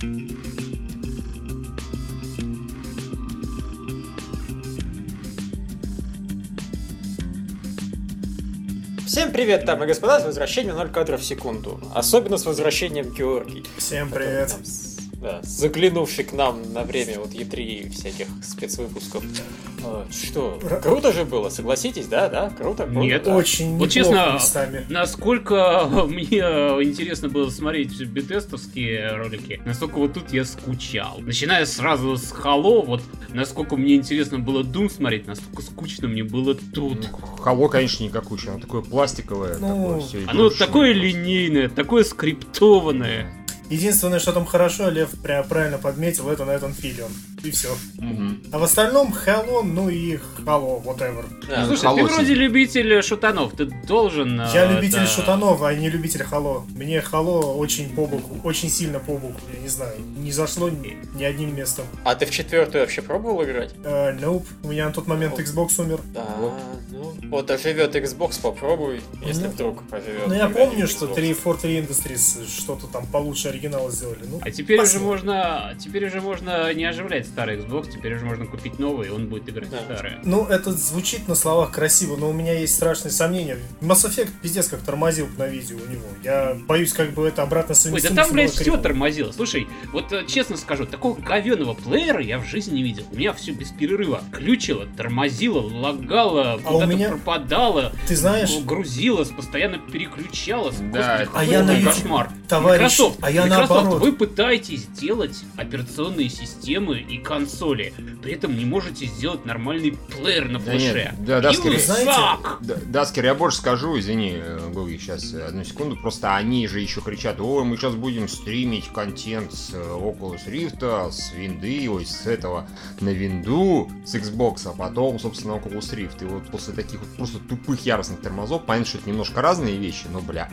Всем привет, дамы и господа, с возвращением 0 кадров в секунду. Особенно с возвращением Георгий. Всем привет. Да, заглянувший к нам на время вот E3 и всяких спецвыпусков. Что, круто же было, согласитесь, да? Круто. Нет, да. Очень вот честно, насколько мне интересно было смотреть бетестовские ролики, насколько вот тут я скучал. Начиная сразу с Halo, вот насколько мне интересно было Doom смотреть, настолько скучно мне было тут. Halo, конечно, не как куча, оно такое пластиковое, такое все игрушное. Оно такое линейное, такое скриптованное. Единственное, что там хорошо, Лев правильно подметил, это Nathan Fillion. И все. Mm-hmm. А в остальном Halo, ну и Halo, whatever. Yeah, слушай, Halo ты вроде любитель шутанов, ты должен... Я любитель шутанов, а не любитель Halo. Мне Halo очень по боку, очень сильно по боку, я не знаю, не зашло ни одним местом. А ты в четвертую вообще пробовал играть? Nope, у меня на тот момент Xbox умер. Да, ну... Вот оживет Xbox, попробуй, если вдруг оживет. Ну я помню, что 343 Industries что-то там получше оригинала сделали. Ну, а теперь уже можно не оживлять старый Xbox, теперь уже можно купить новый, и он будет играть старый. Ну, это звучит на словах красиво, но у меня есть страшные сомнения. Mass Effect пиздец как тормозил на видео у него. Я боюсь, как бы это обратно совместимо. Ой, да там, блядь, все тормозило. Слушай, вот честно скажу, такого говёного плеера я в жизни не видел. У меня все без перерыва глючило, тормозило, лагало, куда-то пропадало, ты знаешь... грузилось, постоянно переключалось. Да, господи, какой кошмар. Товарищ, Microsoft, наоборот. Вы пытаетесь делать операционные системы и консоли, при этом не можете сделать нормальный плеер на флеше. Да, Даскер, я больше скажу, извини, Гоги, сейчас одну секунду, просто они же еще кричат: ой, мы сейчас будем стримить контент с Oculus Rift, с Винды, ой, с этого на Винду, с Xbox, а потом, собственно, Oculus Rift. И вот после таких вот просто тупых яростных тормозов, понятно, что это немножко разные вещи, но бля...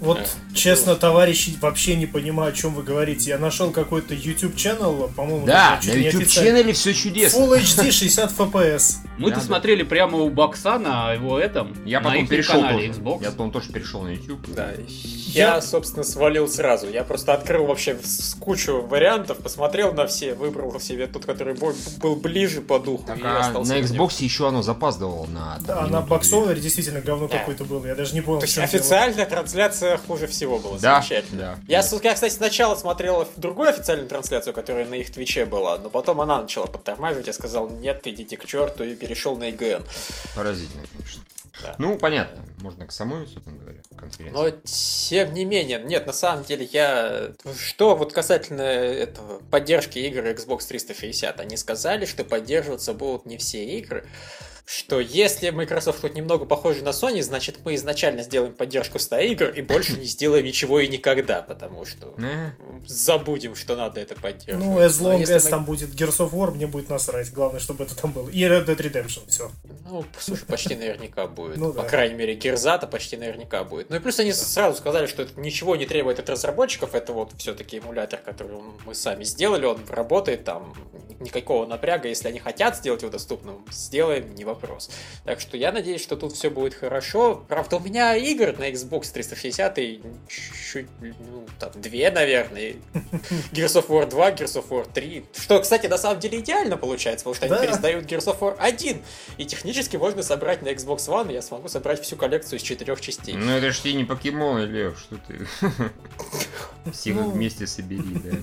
Вот, честно, товарищи, вообще не понимаю, о чем вы говорите. Я нашел какой-то YouTube-канал, по-моему, да, на YouTube-канале все чудесно. Full HD 60 FPS. Мы-то смотрели прямо у Баксана, его Я потом перешел Xbox. Я потом тоже перешел на YouTube. Да. Я, собственно, свалил сразу. Я просто открыл вообще кучу вариантов, посмотрел на все, выбрал себе тот, который был ближе по духу. Так, а на Xbox еще оно запаздывало на... Да, на боксовере действительно говно какое-то было. Я даже не понял, что официальная трансляция хуже всего было, да, замечательно. Да, я, кстати, сначала смотрел другую официальную трансляцию, которая на их твиче была, но потом она начала подтормаживать, я сказал: нет, идите к черту, и перешел на EGN. Поразительно, конечно. Да. Ну, понятно, можно к самой, собственно говоря, конференции. Но, тем не менее, нет, на самом деле, Что вот касательно этого, поддержки игр Xbox 360, они сказали, что поддерживаться будут не все игры, что если Microsoft хоть немного похожа на Sony, значит, мы изначально сделаем поддержку 100 игр и больше не сделаем ничего и никогда, потому что забудем, что надо это поддерживать. Ну, as long as там будет Gears of War, мне будет насрать, главное, чтобы это там было. И Red Dead Redemption, все. Ну, слушай, почти наверняка будет. По крайней мере, Gears'а-то почти наверняка будет. Ну и плюс они сразу сказали, что это ничего не требует от разработчиков, это вот все-таки эмулятор, который мы сами сделали, он работает, там никакого напряга, если они хотят сделать его доступным, сделаем, не вопрос. Так что я надеюсь, что тут все будет хорошо. Правда, у меня игр на Xbox 360 чуть-чуть, ну, там, 2, наверное. Gears of War 2, Gears of War 3. Что, кстати, на самом деле идеально получается, потому что они пересдают Gears of War 1. И технически можно собрать на Xbox One, и я смогу собрать всю коллекцию из 4 частей. Ну, это ж тебе не покемоны, Лев, что ты... Всех вместе собери, да.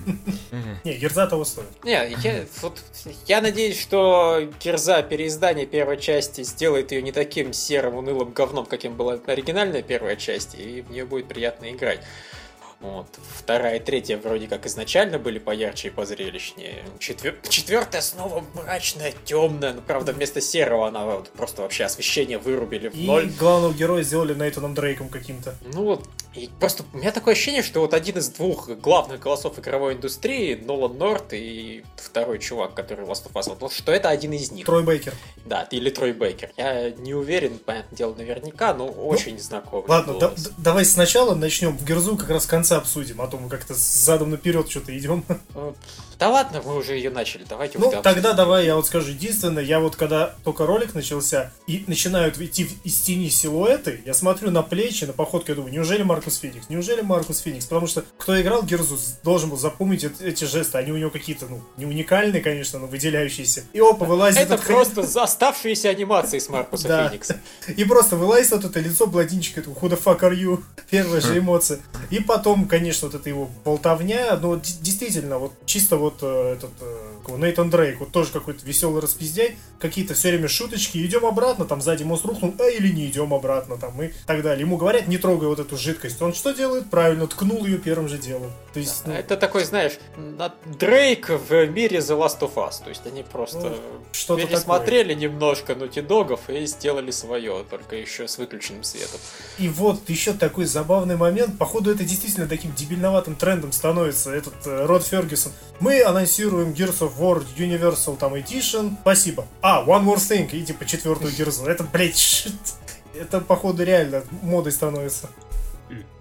Не, Герза того стоит. Не, я надеюсь, что Герза переиздание первой части сделает ее не таким серым, унылым говном, каким была оригинальная первая часть, и в нее будет приятно играть. Вот. Вторая и третья вроде как изначально были поярче и позрелищнее. Четвертая снова мрачная, темная. Ну, правда, вместо серого она вот просто вообще освещение вырубили в ноль. И главного героя сделали Нейтаном Дрейком каким-то. Ну вот, и просто у меня такое ощущение, что вот один из двух главных голосов игровой индустрии, Нолан Норт и второй чувак, который Last of Us, вот, что это один из них. Трой Бейкер. Да, или Трой Бейкер. Я не уверен, понятное дело, наверняка, но очень знакомый. Ладно, давай сначала начнем в Герзу как раз в конце обсудим, а то мы как-то задом наперед что-то идем. Да ладно, мы уже ее начали, давайте. Ну, тогда давай я вот скажу. Единственное, я вот когда только ролик начался, и начинают идти из тени силуэты, я смотрю на плечи, на походку, я думаю, неужели Марк Маркус Феникс? Неужели Маркус Феникс? Потому что кто играл Гирзу, должен был запомнить эти жесты. Они у него какие-то, ну, не уникальные, конечно, но выделяющиеся. И опа, вылазит... Это просто заставшиеся анимации с Маркуса Феникса. И просто вылазит вот это лицо блондинчика, это who the fuck are you? Первая же эмоция. И потом, конечно, вот это его болтовня, но действительно, вот чисто вот этот Нейтан Дрейк, вот тоже какой-то веселый распиздяй, какие-то все время шуточки, идем обратно, там сзади монстр рухнул, а или не идем обратно, там, и так далее. Ему говорят, не трогай вот эту жидкость. Он что делает? Правильно, ткнул ее первым же делом. То есть, ну... Это такой, знаешь, Дрейк в мире The Last of Us, то есть они просто ну, пересмотрели немножко Naughty Dog'ов и сделали свое, только еще с выключенным светом. И вот еще такой забавный момент, походу это действительно таким дебильноватым трендом становится, этот Род Фергюсон. Мы анонсируем Gears of War Universal там Edition, спасибо. А, One More Thing, и типа четвертую Gears. Это, блядь, шит. Это, походу, реально модой становится.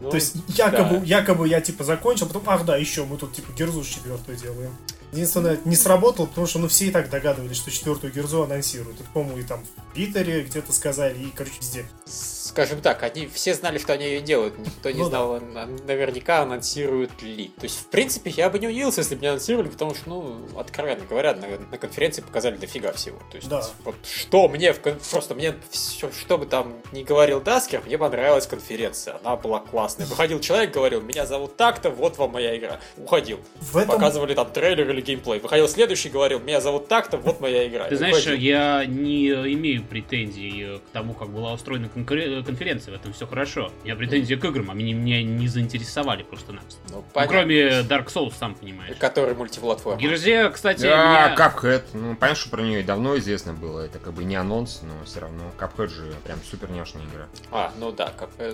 Ну, то есть, якобы, да. Якобы я, типа, закончил, потом, ах да, еще мы тут, типа, Герзу четвертую делаем. Единственное, не сработало, потому что, ну, все и так догадывались, что четвертую Герзу анонсируют. Это, по-моему, и там в Твиттере где-то сказали, и, короче, везде. Скажем так, они все знали, что они ее делают, никто не знал, наверняка анонсируют ли. То есть, в принципе, я бы не удивился, если бы не анонсировали, потому что, ну, откровенно говоря, на конференции показали дофига всего. То есть, да. Вот что мне, просто мне, все, что бы там ни говорил Даскер, мне понравилась конференция, она была классная. Выходил человек, говорил, меня зовут так-то, вот вам моя игра. Уходил. Показывали там трейлер или геймплей. Выходил следующий, говорил, меня зовут так-то, вот моя игра. Ты знаешь, я не имею претензий к тому, как была устроена конференция, в этом все хорошо. Я претензии к играм, они меня не заинтересовали просто-напросто. Ну, кроме Dark Souls, сам понимаешь. Который мультиплатформа. Гирзе, кстати, меня... Cuphead, ну, понятно, что про нее давно известно было, это как бы не анонс, но все равно. Cuphead же прям суперняшная игра. А, ну да,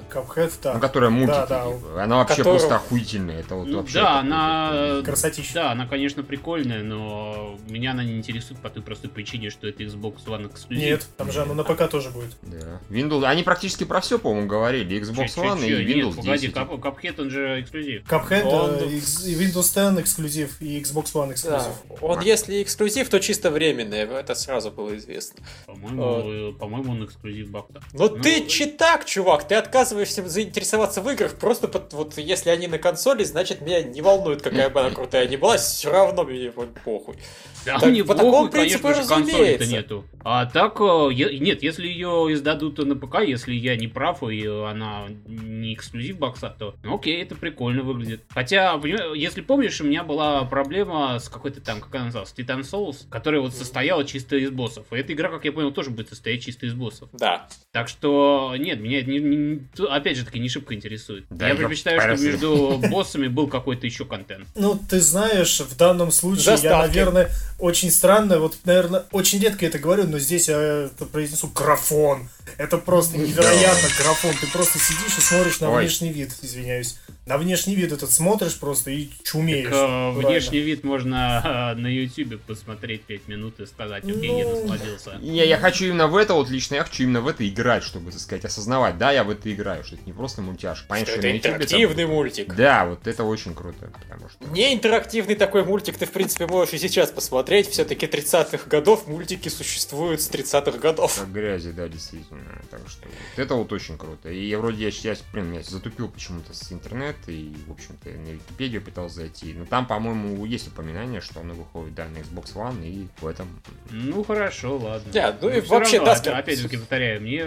Cuphead, да. Ну, которая мультик, да, да. Она вообще просто охуительная. Это вот вообще да, она... Красотища. Да, она, конечно, прикольная, но меня она не интересует по той простой причине, что это Xbox One эксклюзив. Нет, там же она на ПК тоже будет. Да. Windows, они практически про все, по-моему, говорили. Xbox One и Windows 10. Погоди, Cuphead, он же эксклюзив. Cuphead, Windows 10 эксклюзив и Xbox One эксклюзив. Да. Он, если эксклюзив, то чисто временный. Это сразу было известно. По-моему, он эксклюзив бакта. Но ты читак, чувак, ты отказываешься заинтересоваться в играх, просто вот если они на консоли, значит, меня не волнует, какая бы она крутая ни была, все равно мне похуй. Да, так, не по такому принципу, разумеется. Нету. А так, нет, если ее издадут на ПК, если я не прав, и она не эксклюзив бокса, то окей, это прикольно выглядит. Хотя, если помнишь, у меня была проблема с какой-то там, как она называлась, Titan Souls, которая вот состояла чисто из боссов. И эта игра, как я понял, тоже будет состоять чисто из боссов. Да. Так что, нет, меня это опять же таки не шибко интересует. Да, я предпочитаю, чтобы между боссами был какой-то еще контент. Ну, ты знаешь, в данном случае я, наверное, очень странно, вот, наверное, очень редко это говорю, но здесь я произнесу графон. Это просто невероятно графон. Ты просто сидишь и смотришь на внешний вид, извиняюсь. На внешний вид этот смотришь просто и чумеешь. Так, внешний вид можно на YouTube посмотреть 5 минут и сказать, окей, я насладился. Я хочу именно в это, вот лично я хочу именно в это играть, чтобы, так сказать, осознавать, да, я в это играю, что это не просто мультяшка. Понятно, что это интерактивный мультик. Да, вот это очень круто. Потому что... Не интерактивный такой мультик ты, в принципе, можешь и сейчас посмотреть. Все-таки 30-х годов мультики существуют с 30-х годов. Как грязи, да, действительно. Так что вот это вот очень круто. И я вроде, я затупил почему-то с интернета, и, в общем-то, на Википедию пытался зайти. Но там, по-моему, есть упоминание, что оно выходит, да, на Xbox One, и в этом... Ну, хорошо, ладно. Да, ну и вообще... Равно, опять же, повторяю, мне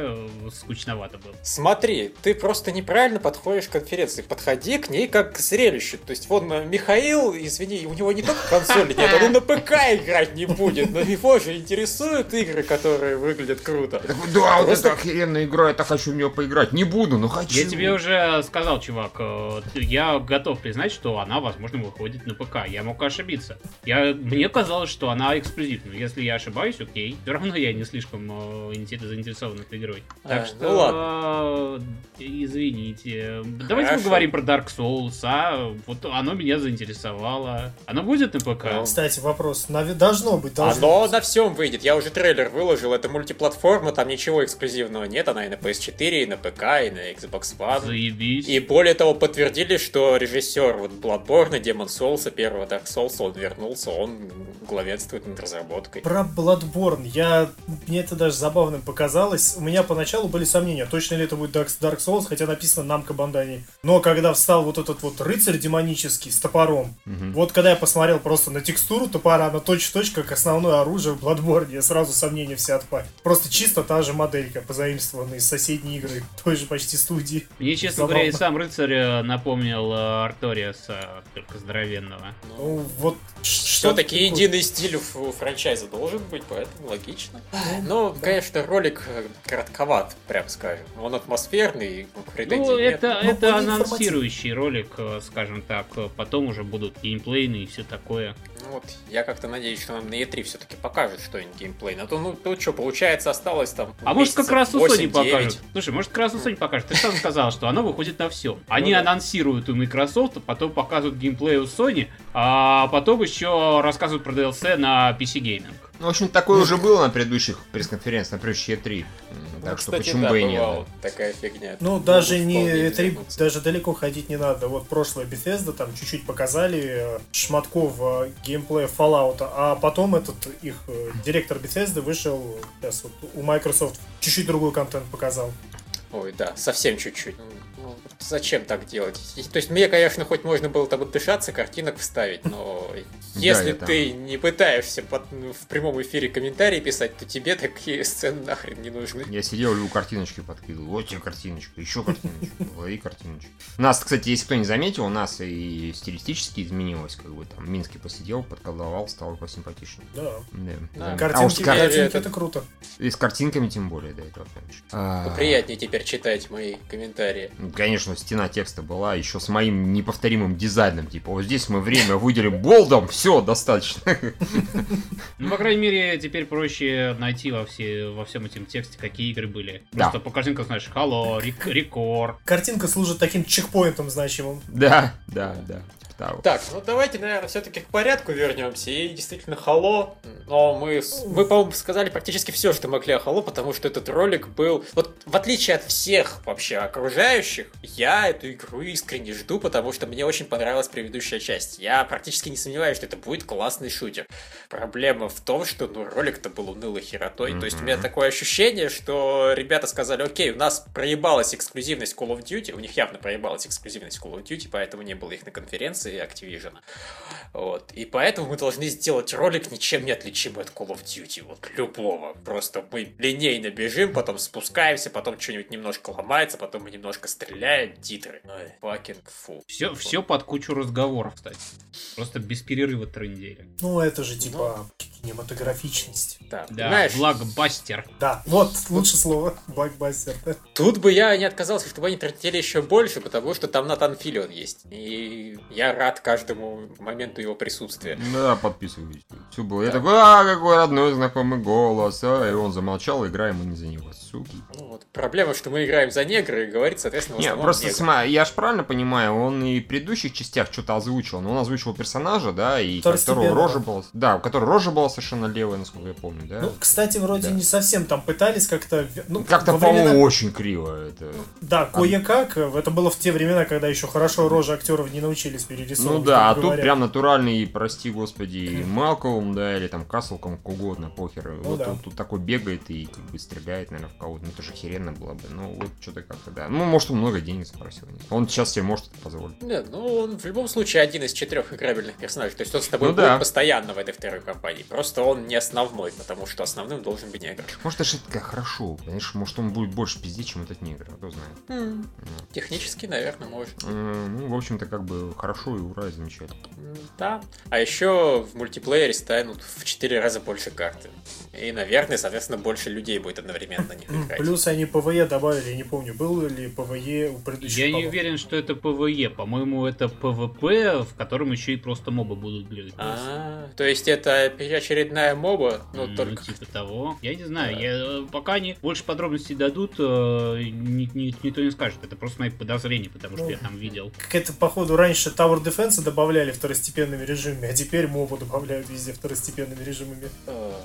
скучновато было. Смотри, ты просто неправильно подходишь к конференции. Подходи к ней как к зрелищу. То есть, вон, Михаил, извини, у него не только консоли нет, он и на ПК играть не будет, но его же интересуют игры, которые выглядят круто. Да, вот это охеренная игра, я так хочу в нее поиграть. Не буду, но хочу. Я тебе уже сказал, чувак, я готов признать, что она, возможно, выходит на ПК. Я мог ошибиться. Мне казалось, что она эксклюзивна. Если я ошибаюсь, окей. Все равно я не слишком заинтересован этой игрой. Так что, ну ладно. Извините. Давайте поговорим про Dark Souls. Вот оно меня заинтересовало. Оно будет на ПК? Кстати, вопрос. Должно быть. Оно на всем выйдет. Я уже трейлер выложил. Это мультиплатформа. Там ничего эксклюзивного нет. Она и на PS4, и на ПК, и на Xbox One. Заебись. И более того, подтвердилась подтвердили, что режиссер вот Bloodborne, Demon Souls, первого Dark Souls, он вернулся, он главенствует над разработкой. Про Bloodborne, мне это даже забавным показалось. У меня поначалу были сомнения, точно ли это будет Dark Souls, хотя написано Namco Bandai. Но когда встал вот этот вот рыцарь демонический с топором, вот когда я посмотрел просто на текстуру топора, она точь-в-точь как основное оружие в Bloodborne, я сразу сомнения все отпали. Просто чисто та же моделька, позаимствованная из соседней игры, той же почти студии. Мне, честно говоря, и сам рыцарь напомнил Арториаса, только здоровенного. Ну, вот все-таки единый стиль у франчайза должен быть, поэтому логично. Но, конечно, ролик коротковат, прям скажем. Он атмосферный, претензий нет. Это анонсирующий ролик, скажем так. Потом уже будут геймплейные и все такое. Ну вот, я как-то надеюсь, что нам на E3 все-таки покажут что-нибудь геймплейное. А то, что, получается, осталось там месяцев 8-9. А может, как раз у Sony покажут. Слушай, может, как раз у Sony покажут. Ты сам сказал, что оно выходит на всем. Они анонсируют у Microsoft, потом показывают геймплей у Sony, а потом еще рассказывают про DLC на PC Gaming. Ну, в общем, такое уже было на предыдущих пресс-конференциях, на предыдущей E3. Так что почему бы и не было. Такая фигня. Ну, даже не E3, даже далеко ходить не надо. Вот прошлое Bethesda, там чуть-чуть показали шматков геймплея Fallout, а потом этот их директор Bethesda вышел, сейчас вот у Microsoft чуть-чуть другой контент показал. Ой, да, совсем чуть-чуть. Ну, зачем так делать? То есть мне, конечно, хоть можно было там отдышаться, картинок вставить, но если ты не пытаешься в прямом эфире комментарии писать, то тебе такие сцены нахрен не нужны. Я сидел, люблю картиночки подкидывал. Вот тебе картиночка, еще картиночка, лови картиночку. У нас, кстати, если кто не заметил, у нас и стилистически изменилось, как бы там Минский посидел, подколдовал, стал посимпатичнее. Да. Картинки это круто. И с картинками тем более, да, это вообще. Приятнее теперь читать мои комментарии. Конечно, стена текста была еще с моим неповторимым дизайном. Типа, вот здесь мы время выделим болдом, все, достаточно. Ну, по крайней мере, теперь проще найти во всем этом тексте, какие игры были. Просто по картинкам знаешь, Halo, Record. Картинка служит таким чекпоинтом значимым. Да. Так, ну давайте, наверное, все-таки к порядку вернемся. И действительно, Halo. Но мы, по-моему, сказали практически все, что могли о Halo, потому что этот ролик был... Вот в отличие от всех вообще окружающих, я эту игру искренне жду, потому что мне очень понравилась предыдущая часть. Я практически не сомневаюсь, что это будет классный шутер. Проблема в том, что ролик-то был унылой херотой. То есть у меня такое ощущение, что ребята сказали, окей, у нас проебалась эксклюзивность Call of Duty. У них явно проебалась эксклюзивность Call of Duty, поэтому не было их на конференции. Activision. Вот. И поэтому мы должны сделать ролик, ничем не отличимый от Call of Duty. Вот любого. Просто мы линейно бежим, потом спускаемся, потом что-нибудь немножко ломается, потом мы немножко стреляем, титры. Fucking фу. Все под кучу разговоров, кстати. Просто без перерыва 3 недели. Ну, это же типа кинематографичность. Да, знаешь, блокбастер. Да, вот лучше слово. Блокбастер. Тут бы я не отказался, чтобы они тратили еще больше, потому что там Натан Филлион есть. И я рад каждому моменту его присутствия. Да, подписываюсь. Все было. Да. Я такой, какой родной знакомый голос. И он замолчал, играем мы не за него, суки. Ну, вот. Проблема, что мы играем за негра, и говорит, соответственно, в основном просто я ж правильно понимаю, он и в предыдущих частях что-то озвучил, но он озвучивал персонажа, да, и которого рожа была... Да, у которого рожа была совершенно левая, насколько я помню, да. Ну, кстати, вроде не совсем там пытались как-то... Ну, как-то, по-моему, очень криво это. Да, кое-как. Это было в те времена, когда еще хорошо рожи актеров не научились перерисовывать. Ну да, а тут прям натуральный, прости господи, Малковым, да, или там Каслком, как угодно, похер. Вот он тут такой бегает и как бы стреляет, наверное, в кого-то. Ну, тоже херенно было бы. Ну, вот что-то как-то, да. Ну, может, он много денег спросил. Он сейчас себе может это позволить. Нет, ну, он в любом случае один из 4 играбельных персонажей. То есть он с тобой будет постоянно в этой второй компании. Просто он не основной, потому что основным должен быть негр. Может, это такая хорошо, понимаешь? Может, он будет больше пиздеть, чем этот негр, кто знает. Технически, наверное, может. Ну, в общем-то, как бы хорошо и ура, и замечательно. Да. А еще в мультиплеере станут в 4 раза больше карты. И, наверное, соответственно, больше людей будет одновременно на них играть. Плюс они ПВЕ добавили, я не помню, был ли ПВЕ у предыдущих. Я не уверен, что это ПВЕ. По-моему, это ПВП, в котором еще и просто мобы будут блюдать. То есть это очередная моба, но только... типа того. Я не знаю, пока они больше подробностей дадут, никто не скажет. Это просто мои подозрения, потому что я там видел. Как это, походу, раньше Tower Defense добавляли второстепенными режимами, а теперь мобы добавляют везде второстепенными режимами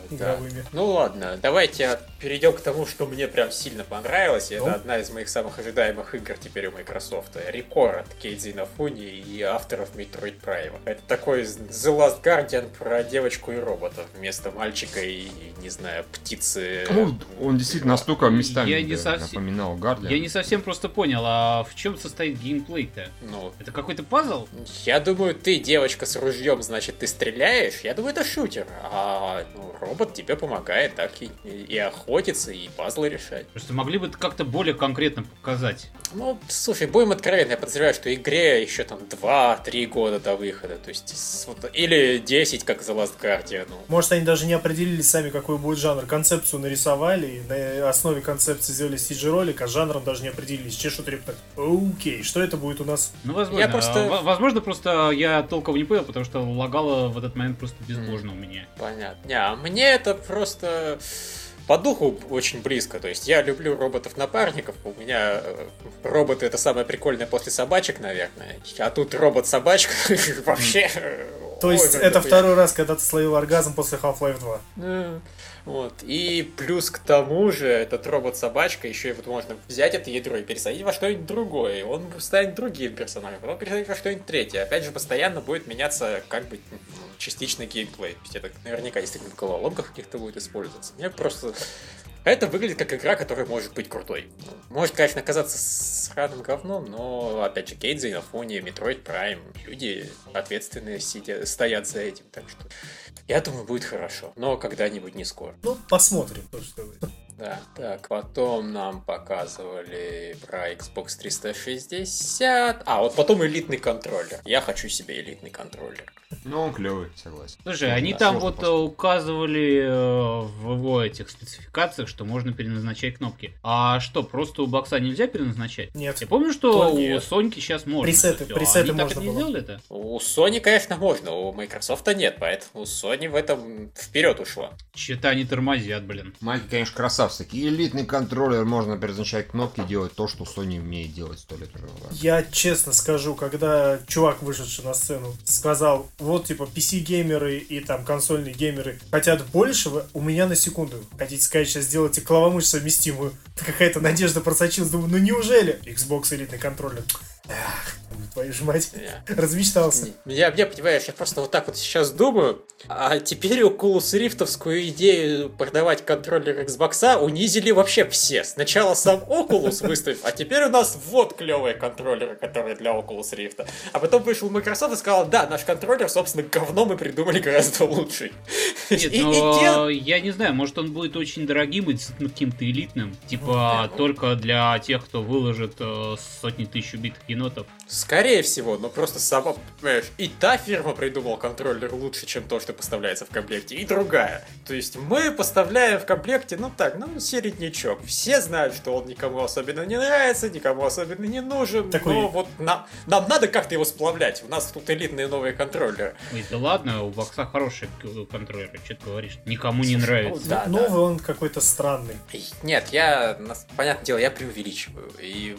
игровыми. Ну ладно, давайте перейдем к тому, что мне прям сильно понравилось, и это одна из моих самых ожидаемых игр теперь у Microsoft. Рекорд Кейдзи Нафуни и авторов Metroid Prime. Это такой The Last Guardian про девочку и робота вместо мальчика и, не знаю, птицы. Ну, он действительно настолько местами напоминал Guardian. Я не совсем просто понял, а в чем состоит геймплей-то? Ну, это какой-то пазл? Я думаю, ты девочка с ружьем, значит, ты стреляешь? Я думаю, это шутер. А робот тебе помогает так и охотиться, и пазлы решать. Просто могли бы как-то более конкретно показать. Ну, слушай, будем откровенны, я подозреваю, что игре еще там 2-3 года до выхода, то есть или 10, как The Last Guardian. Может, они даже не определились сами, какой будет жанр. Концепцию нарисовали, на основе концепции сделали CG-ролик, а жанром даже не определились. Чешут репнак. Окей, что это будет у нас? Ну, возможно. Возможно, я толком не понял, потому что лагало в этот момент просто безбожно у меня. Понятно. А мне это просто... По духу очень близко, то есть я люблю роботов-напарников, у меня роботы это самое прикольное после собачек, наверное, а тут робот-собачка вообще... То есть это второй раз, когда ты словил оргазм после Half-Life 2. Вот. И плюс к тому же этот робот-собачка, еще его можно взять это ядро и пересадить во что-нибудь другое. Он станет другим персонажем, потом пересадить во что-нибудь третье. Опять же, постоянно будет меняться как бы частично геймплей. Это наверняка действительно в головоломках каких-то будет использоваться. Мне просто... Это выглядит как игра, которая может быть крутой. Может, конечно, оказаться сраным говном, но, опять же, Кейдзи на фоне Metroid Prime. Люди ответственные стоят за этим, так что... Я думаю, будет хорошо, но когда-нибудь не скоро. Ну, посмотрим, то, что будет. Да, так, потом нам показывали про Xbox 360. А, вот потом элитный контроллер. Я хочу себе элитный контроллер. Ну, он клевый, согласен. Слушай, они там вот указывали в его этих спецификациях, что можно переназначать кнопки. А что, просто у бокса нельзя переназначать? Нет. Я помню, что у Соньки сейчас можно. Пресеты можно было. Они так и не сделали это? У Sony, конечно, можно, у Microsoft нет, поэтому Sony в этом вперед ушла. Че-то они тормозят, блин. Майки, конечно, красавцы. Элитный контроллер, можно перезначать кнопки, делать то, что Sony умеет делать 100 лет уже. Я честно скажу, когда чувак, вышедший на сцену, сказал, вот типа PC-геймеры и там консольные геймеры хотят большего, у меня на секунду, хотите сказать, сейчас сделайте клавомышь совместимую. Какая-то надежда просочилась, думаю, ну неужели? Xbox элитный контроллер. Эх, твою ж мать, размечтался. Я, понимаешь, я просто вот так вот сейчас думаю, а теперь Oculus Rift'овскую идею продавать контроллер Xbox'а унизили вообще все. Сначала сам Oculus выставил, а теперь у нас вот клевые контроллеры, которые для Oculus Rift'а. А потом вышел Microsoft и сказал, да, наш контроллер, собственно, говно мы придумали гораздо лучше. Нет, но я не знаю, может он будет очень дорогим и действительно каким-то элитным, типа только для тех, кто выложит сотни тысяч убитых енотов. Скорее всего, но просто сама, понимаешь, и та фирма придумала контроллер лучше, чем то, что поставляется в комплекте, и другая. То есть мы поставляем в комплекте, середнячок. Все знают, что он никому особенно не нравится, никому особенно не нужен, такой... но вот нам надо как-то его сплавлять. У нас тут элитные новые контроллеры. Ой, да ладно, у бокса хорошие контроллеры, что ты говоришь? Никому не нравится. Да, новый он какой-то странный. Нет, понятное дело, я преувеличиваю. И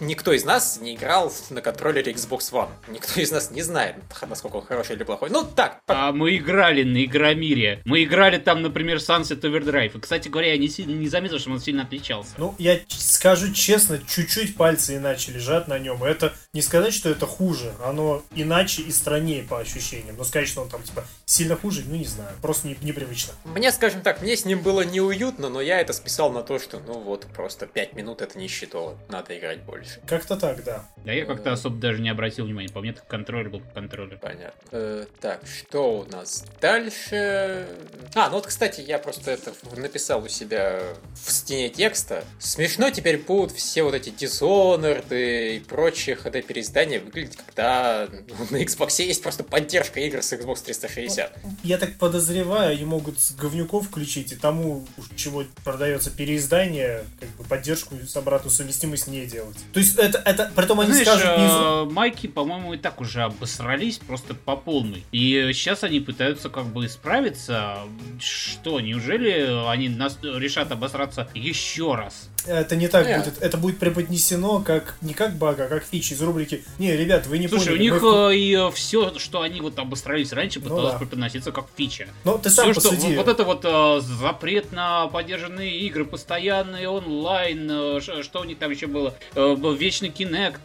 никто из нас не играл на контроллере Xbox One. Никто из нас не знает, насколько он хороший или плохой. Ну так. А мы играли на Игромире. Мы играли там, например, Sunset Overdrive. И, кстати говоря, я не заметил, что он сильно отличался. Ну, я скажу честно, чуть-чуть пальцы иначе лежат на нем. Это не сказать, что это хуже. Оно иначе и страннее по ощущениям. Но сказать, что он там типа сильно хуже, не знаю. Просто непривычно. Мне, скажем так, мне с ним было неуютно, но я это списал на то, что просто 5 минут это не считало. Надо играть больше. Как-то так, да. Да я как-то особо даже не обратил внимания. По мне, так контроллер был контроллер. Понятно. Так, что у нас дальше? Кстати, я просто это написал у себя в стене текста. Смешно теперь будут все вот эти Dishonored и прочие HD-переиздания выглядеть, когда на Xbox есть просто поддержка игр с Xbox 360. Я так подозреваю, они могут говнюков включить, и тому, чего продается переиздание, как бы поддержку с обратную совместимость не делать. То есть это притом они скажут внизу. Майки, по-моему, и так уже обосрались просто по полной. И сейчас они пытаются как бы исправиться. Что, неужели они решат обосраться еще раз? Это не так будет. Это будет преподнесено как не как баг, а как фичи из рубрики. Не, ребят, вы не поняли. Слушай, у них все, что они вот обосрались раньше, пыталось преподноситься как фича. Но ты сам посуди. Вот это вот запрет на поддержанные игры, постоянные онлайн, что у них там еще было, вечный кинект,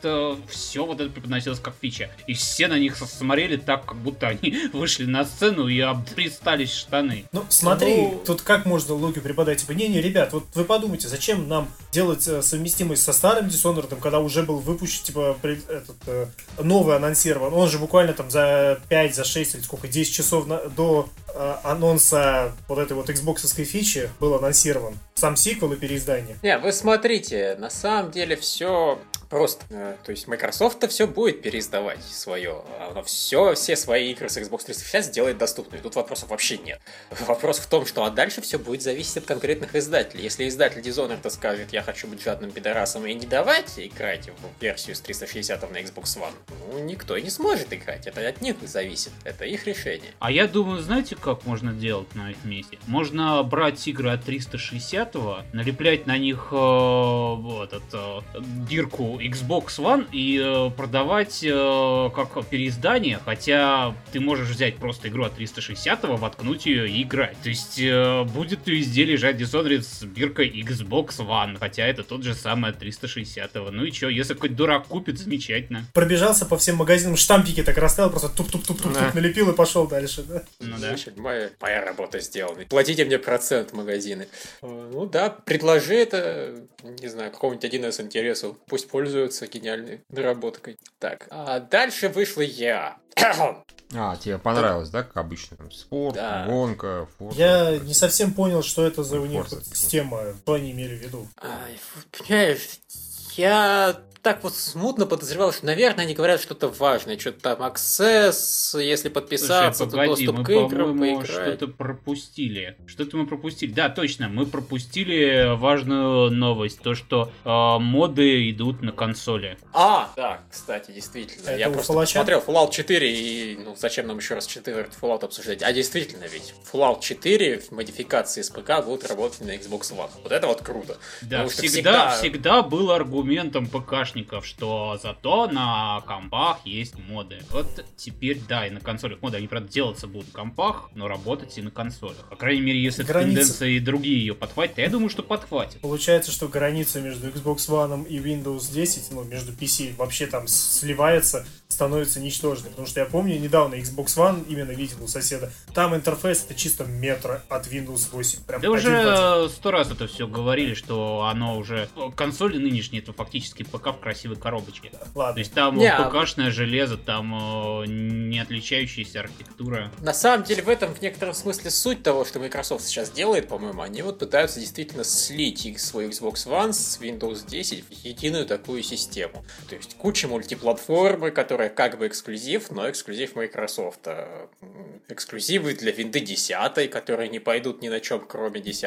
все вот это преподносилось как фича. И все на них смотрели так, как будто они вышли на сцену и обристались штаны. Ну, смотри, тут как можно логику преподать? Типа, не-не, ребят, вот вы подумайте, зачем нам делать совместимость со старым Dishonored, когда уже был выпущен, типа, новый анонсирован. Он же буквально там за 5, за 6 или сколько, 10 часов до анонса вот этой вот Xbox-овской фичи был анонсирован. Сам сиквел и переиздание. Не, вы смотрите, на самом деле все просто. То есть Microsoft-то все будет переиздавать свое. Она все свои игры с Xbox 360 сделает доступными. Тут вопросов вообще нет. Вопрос в том, что а дальше все будет зависеть от конкретных издателей. Если издатель Dishonored скажет, я хочу быть жадным пидорасом и не давать играть в версию с 360 на Xbox One, ну, никто и не сможет играть. Это от них зависит. Это их решение. А я думаю, знаете, как можно делать на их месте? Можно брать игры от 360-го, налеплять на них дирку Xbox One и продавать как переиздание, хотя ты можешь взять просто игру от 360-го, воткнуть ее и играть. То есть будет везде лежать Dishonored с биркой Xbox One, хотя это тот же самый от 360-го. Ну и чё, если какой-то дурак купит, замечательно. Пробежался по всем магазинам, штампики так расставил, просто туп-туп-туп-туп налепил и пошел дальше, да? Ну да. Моя работа сделана. Платите мне процент магазины. Ну да, предложи это, не знаю, какому-нибудь один из интересов. Пусть пользуются гениальной наработкой. Так, а дальше вышла я. А, тебе понравилось, да, как обычно? Там спорт, да. Гонка, фото. Я не совсем понял, что это за у них система, что они имели в виду. Ай, понимаешь, я так вот смутно подозревал, что, наверное, они говорят что-то важное, что-то там аксесс, если подписаться, погоди, доступ к играм, поиграть. Что-то мы пропустили. Да, точно, мы пропустили важную новость, то, что моды идут на консоли. А, да, кстати, действительно. Это я просто посмотрел Fallout 4 и, зачем нам еще раз 4 Fallout обсуждать? А действительно ведь Fallout 4 в модификации с ПК будут работать на Xbox One. Вот это вот круто. Да, всегда был аргументом ПК, что зато на компах есть моды. Вот теперь, да, и на консолях моды. Они, правда, делаться будут на компах, но работать и на консолях. По крайней мере, если тенденции и другие ее подхватят, я думаю, что подхватят. Получается, что граница между Xbox One и Windows 10, между PC вообще там сливается, становится ничтожной. Потому что я помню, недавно Xbox One именно видел у соседа. Там интерфейс это чисто метр от Windows 8. Прям да уже 100 раз это все говорили, что оно уже... Консоли нынешние, это фактически ПК в красивой коробочке. Ладно. То есть там ПКшное железо, там не отличающаяся архитектура. На самом деле в этом в некотором смысле суть того, что Microsoft сейчас делает, по-моему, они вот пытаются действительно слить их свой Xbox One с Windows 10 в единую такую систему. То есть куча мультиплатформы, которая как бы эксклюзив, но эксклюзив Microsoft. Эксклюзивы для Windows 10, которые не пойдут ни на чем, кроме 10.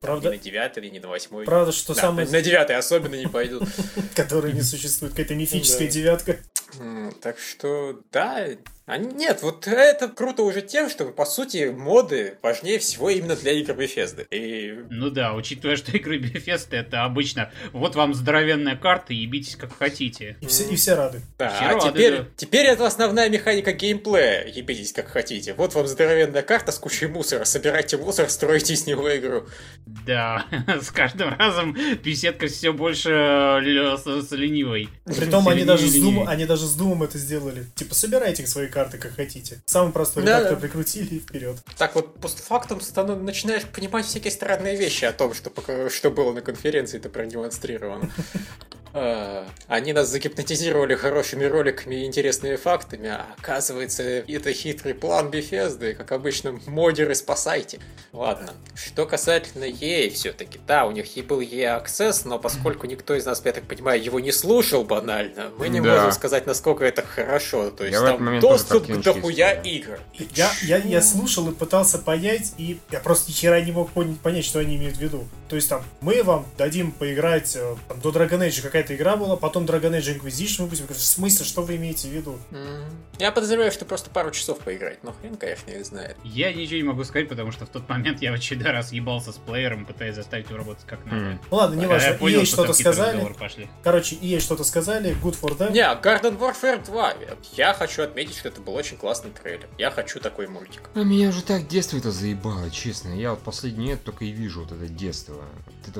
Правда? Ни на 9, ни на 8. Правда, что да, самое... На 9 особенно не пойдут. Которые не существует, какая-то мифическая девятка. Так что, да... Нет, вот это круто уже тем, что, по сути, моды важнее всего именно для игр Bethesda. И... Ну да, учитывая, что игры Bethesda это обычно вот вам здоровенная карта, ебитесь как хотите. И все рады. Да, все рады, теперь это основная механика геймплея, ебитесь как хотите. Вот вам здоровенная карта с кучей мусора, собирайте мусор, строите из него игру. Да, с каждым разом беседка все больше с ленивой. Притом они даже с Doom это сделали. Типа, собирайте свои карты, как хотите. Самый простой редактор прикрутили и вперед. Так вот, постфактум начинаешь понимать всякие странные вещи о том, что было на конференции, это продемонстрировано. Они нас загипнотизировали хорошими роликами и интересными фактами, а оказывается, это хитрый план Bethesda, как обычно, модеры, спасайте. Ладно. Что касательно EA все-таки, да, у них был EA Access, но поскольку никто из нас, я так понимаю, его не слушал банально, мы не можем сказать, насколько это хорошо. То есть там доступ к дохуя игр. Я слушал и пытался понять, и я просто ни хера не мог понять, что они имеют в виду. То есть там, мы вам дадим поиграть там, до Dragon Age какая-то какая-то игра была, потом Dragon Age Inquisition выпустили. В смысле, что вы имеете в виду? Я подозреваю, что просто пару часов поиграть, но хрен, конечно, не знает. Я ничего не могу сказать, потому что в тот момент я в очередной раз ебался с плеером, пытаясь заставить его работать как надо. Ну ладно, не важно, EA что-то сказали. Короче, EA что-то сказали, Good for Them. Не, Garden Warfare 2. Я хочу отметить, что это был очень классный трейлер. Я хочу такой мультик. А меня уже так детство-то заебало, честно. Я вот последний лет только и вижу вот это детство.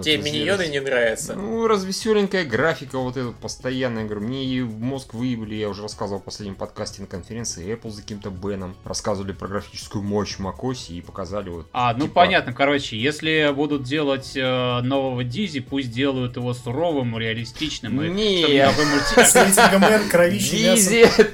Тебе миньоны не нравятся? Ну, развеселенькая графика вот эта постоянная. Говорю, мне ее в мозг выебли. Я уже рассказывал в последнем подкасте на конференции Apple за каким-то беном. Рассказывали про графическую мощь macOS и показали вот... ну понятно, короче, если будут делать нового Дизи, пусть делают его суровым, реалистичным. Нет,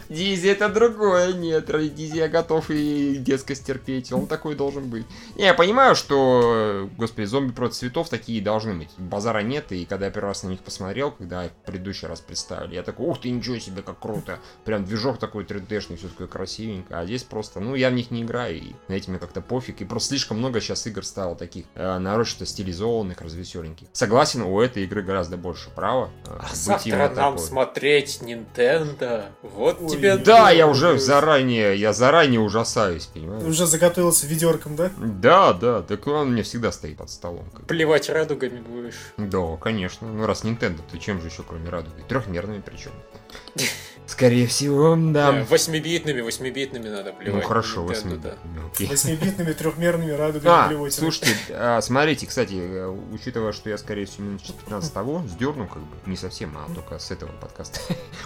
Дизи это другое. Нет, ради Дизи я готов и детскость терпеть. Он такой должен быть. Я понимаю, что, господи, зомби против цветов такие должны быть. Базара нет, и когда я первый раз на них посмотрел, когда в предыдущий раз представили, я такой, ух ты, ничего себе, как круто. Прям движок такой 3D-шный, все такое красивенько. А здесь просто, ну, я в них не играю, и на эти мне как-то пофиг. И просто слишком много сейчас игр стало таких нарочито стилизованных, развеселеньких. Согласен, у этой игры гораздо больше права. Завтра нам такой. Смотреть Nintendo. Вот ой, тебе... Да, я уже заранее ужасаюсь, понимаешь? Ты уже заготовился ведерком, да? Да, так он мне всегда стоит под столом. Плевать радугами будешь. Да, конечно. Ну, раз Nintendo, то чем же еще, кроме радуги? Трехмерными причем. Скорее всего, да. 8-битными надо плевать. Ну, хорошо, 8-битными, трехмерными радугами плевать. Слушайте, смотрите, кстати, учитывая, что я, скорее всего, минут 15 того сдерну, как бы, не совсем, а только с этого подкаста.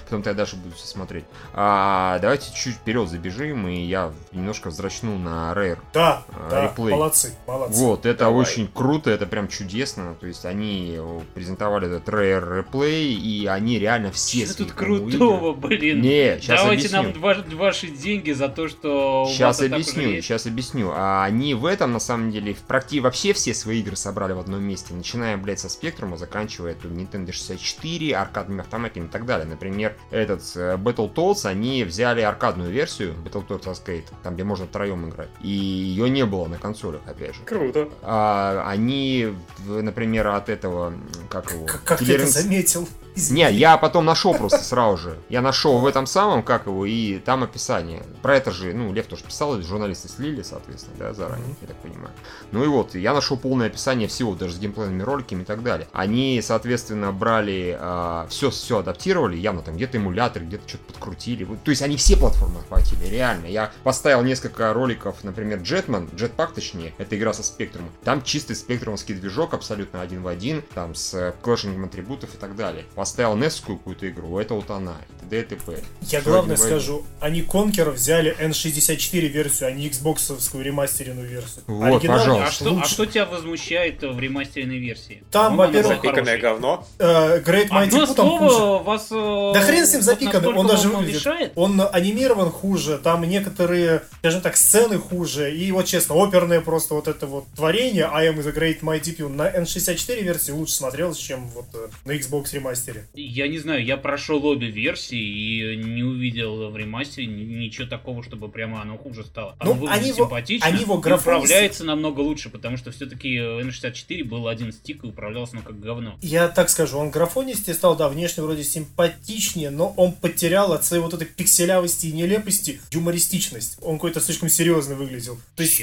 Потом-то я даже буду все смотреть. Давайте чуть вперед забежим, и я немножко взрачну на Rare. Да, реплей. Да, молодцы. Вот, это очень круто, это прям чудесно. То есть, они презентовали этот Rare Replay, и они реально все... Что тут крутого, блин? Не, сейчас давайте объясню. Давайте нам ваши деньги за то, что... Сейчас объясню. А они в этом, на самом деле, вообще все свои игры собрали в одном месте. Начиная, блядь, со Spectrum, заканчивая Nintendo 64, аркадными автоматами и так далее. Например, этот Battletoads, они взяли аркадную версию Battletoads Arcade, там, где можно втроем играть. И ее не было на консолях, опять же. Круто. Они, например, от этого... Как ты это заметил? Не, я потом нашел просто сразу же. Я нашел в этом самом, и там описание. Про это же, Лев тоже писал, журналисты слили, соответственно, да, заранее, я так понимаю. Ну и вот, я нашел полное описание всего, даже с геймплейными роликами и так далее. Они, соответственно, брали, все адаптировали, явно там где-то эмулятор, где-то что-то подкрутили. То есть они все платформы охватили, реально. Я поставил несколько роликов, например, Jetpack, точнее, это игра со Spectrum. Там чистый спектрумовский движок, абсолютно один в один, там с клэшингом атрибутов и так далее. Поставил NES-скую какую-то игру, это вот она, это ДТП. Я главное скажу, они Конкера взяли N64 версию, а не Xbox-овскую ремастеренную версию. Вот, пожалуйста. А что тебя возмущает в ремастеренной версии? Там, во-первых, запиканное говно. Great Mighty Fu там хуже. Вас, да хрен с ним запиканный, он даже выглядит. Он анимирован хуже, там некоторые, скажем так, сцены хуже, и вот честно, оперное просто вот это вот творение I Am The Great Mighty Fu на N64 версии лучше смотрелось, чем вот на Xbox ремастере. Я не знаю, я прошел обе версии и не увидел в ремастере ничего такого, чтобы прямо оно хуже стало. Оно выглядит симпатично, управляется намного лучше, потому что все-таки N64 был один стик и управлялся как говно. Я так скажу, он графонистее стал, да, внешне вроде симпатичнее, но он потерял от своей вот этой пикселявости и нелепости юмористичность. Он какой-то слишком серьезный выглядел. То есть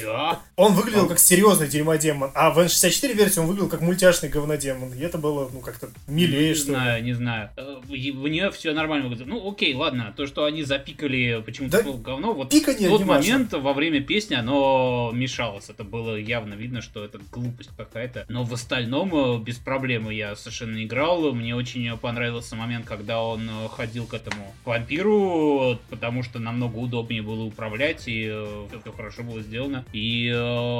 он выглядел как серьезный дерьмодемон, а в N64 версии он выглядел как мультяшный говнодемон. И это было, как-то милее, что ли. Не знаю. В нее все нормально выглядит. Ну, окей, ладно. То, что они запикали почему-то говно, вот в тот момент во время песни оно мешалось. Это было явно видно, что это глупость какая-то. Но в остальном без проблем я совершенно играл. Мне очень понравился момент, когда он ходил к этому вампиру, потому что намного удобнее было управлять, и все хорошо было сделано. И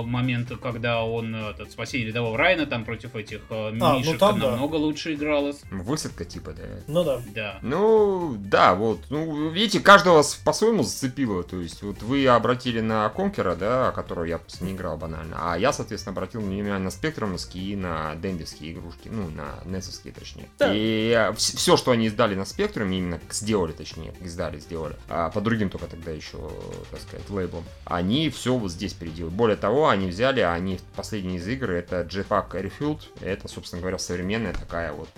момент, когда он спасение рядового Райана там против этих мишек намного лучше игралось. Высадка типа, да? Ну да. Ну да, вот. Ну, видите, каждого по-своему зацепило. То есть, вот вы обратили на Конкера, да, которого я не играл банально. А я, соответственно, обратил внимание на спектрумовские и на дендиские игрушки. Ну, на несовские, точнее. Да. И все, что они издали на спектруме, именно сделали. А по другим только тогда еще, так сказать, лейблам. Они все вот здесь переделали. Более того, они взяли, последние из игр, это Jetpack Refueled. Это, собственно говоря, современная такая вот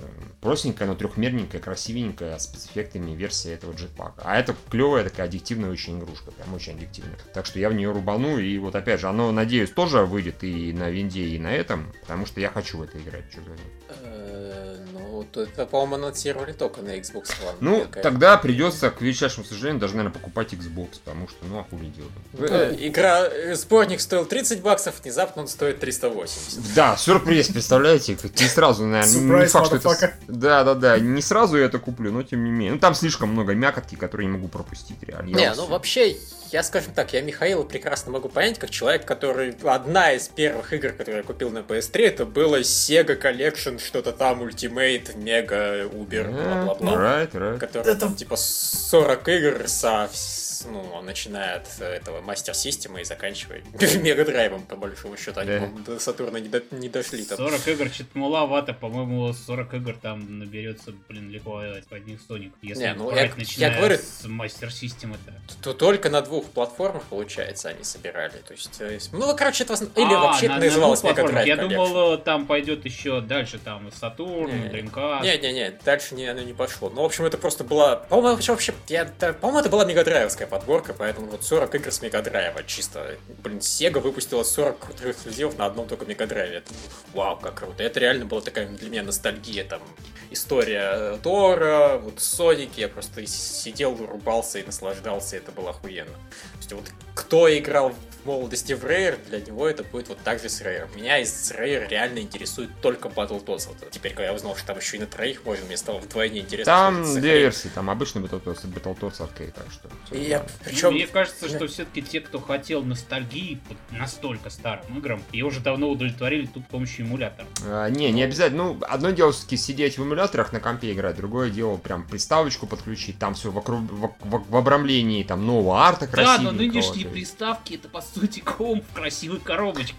простенькая простенькая, но трехмерненькая, красивенькая, с спецэффектами версия этого джетпака. А это клевая такая аддиктивная очень игрушка, прям очень аддиктивная. Так что я в нее рубану, и вот опять же, оно, надеюсь, тоже выйдет и на винде, и на этом, потому что я хочу в это играть, чё говорить. Ну, это, по-моему, анонсировали только на Xbox One. Ну, тогда придется, к величайшему сожалению, даже, наверное, покупать Xbox, потому что, ну, а хули делать. Игра, сборник стоил $30, внезапно он стоит $380. Да, сюрприз, представляете? Не сразу, наверное, не факт, что это... Да, не сразу я это куплю, но тем не менее. Ну, там слишком много мякотки, которые не могу пропустить, реально. Не, ну, вообще, я, скажем так, я Михаила прекрасно могу понять, как человек, который... Одна из первых игр, которые я купил на PS3, это было Sega Collection, что-то там, Ultimate, Mega, Uber, бла-бла-бла. Которые там, типа, 40 игр со... Ну, начиная от этого Мастер Система и заканчивая Мегадрайвом, по большому счету. Они, по-моему, до Сатурна не дошли там. 40 игр чуть маловато, по-моему, 40 игр там наберется, блин, легко под них Соник. Если не, ну, брать, я говорю, с Мастер Системы-то. То только на двух платформах, получается, они собирали. То есть, ну, короче, это... Или вообще это называлось Мегадрайв. Я думал, там пойдет еще дальше, там, и Сатурн, и Дринкаст. Не-не-не, дальше оно не пошло. Ну, в общем, это просто была... По-моему, это была Мегадрайвская подборка, поэтому вот 40 игр с Мегадрайва чисто. Блин, Sega выпустила 40 крутых эксклюзивов на одном только Мегадрайве. Вау, как круто. Это реально была такая для меня ностальгия, там, история Тора, вот Соники. Я просто сидел, рубался и наслаждался, и это было охуенно. То есть вот кто играл в молодости в Rare, для него это будет вот так же с Rare. Меня из Rare реально интересует только Battletoads. Вот теперь, когда я узнал, что там еще и на троих можно, мне стало вдвойне интересно. Там две версии, там обычный Battletoads и Battletoads Arcade, так что... Причем... Мне кажется, что все-таки те, кто хотел ностальгии по настолько старым играм, ее уже давно удовлетворили тут с помощью эмулятора. Не обязательно. Ну, одно дело все-таки сидеть в эмуляторах на компе играть, другое дело прям приставочку подключить, там все в обрамлении там нового арта красивенького. Да, но нынешние приставки это по сути комп в красивой коробочке.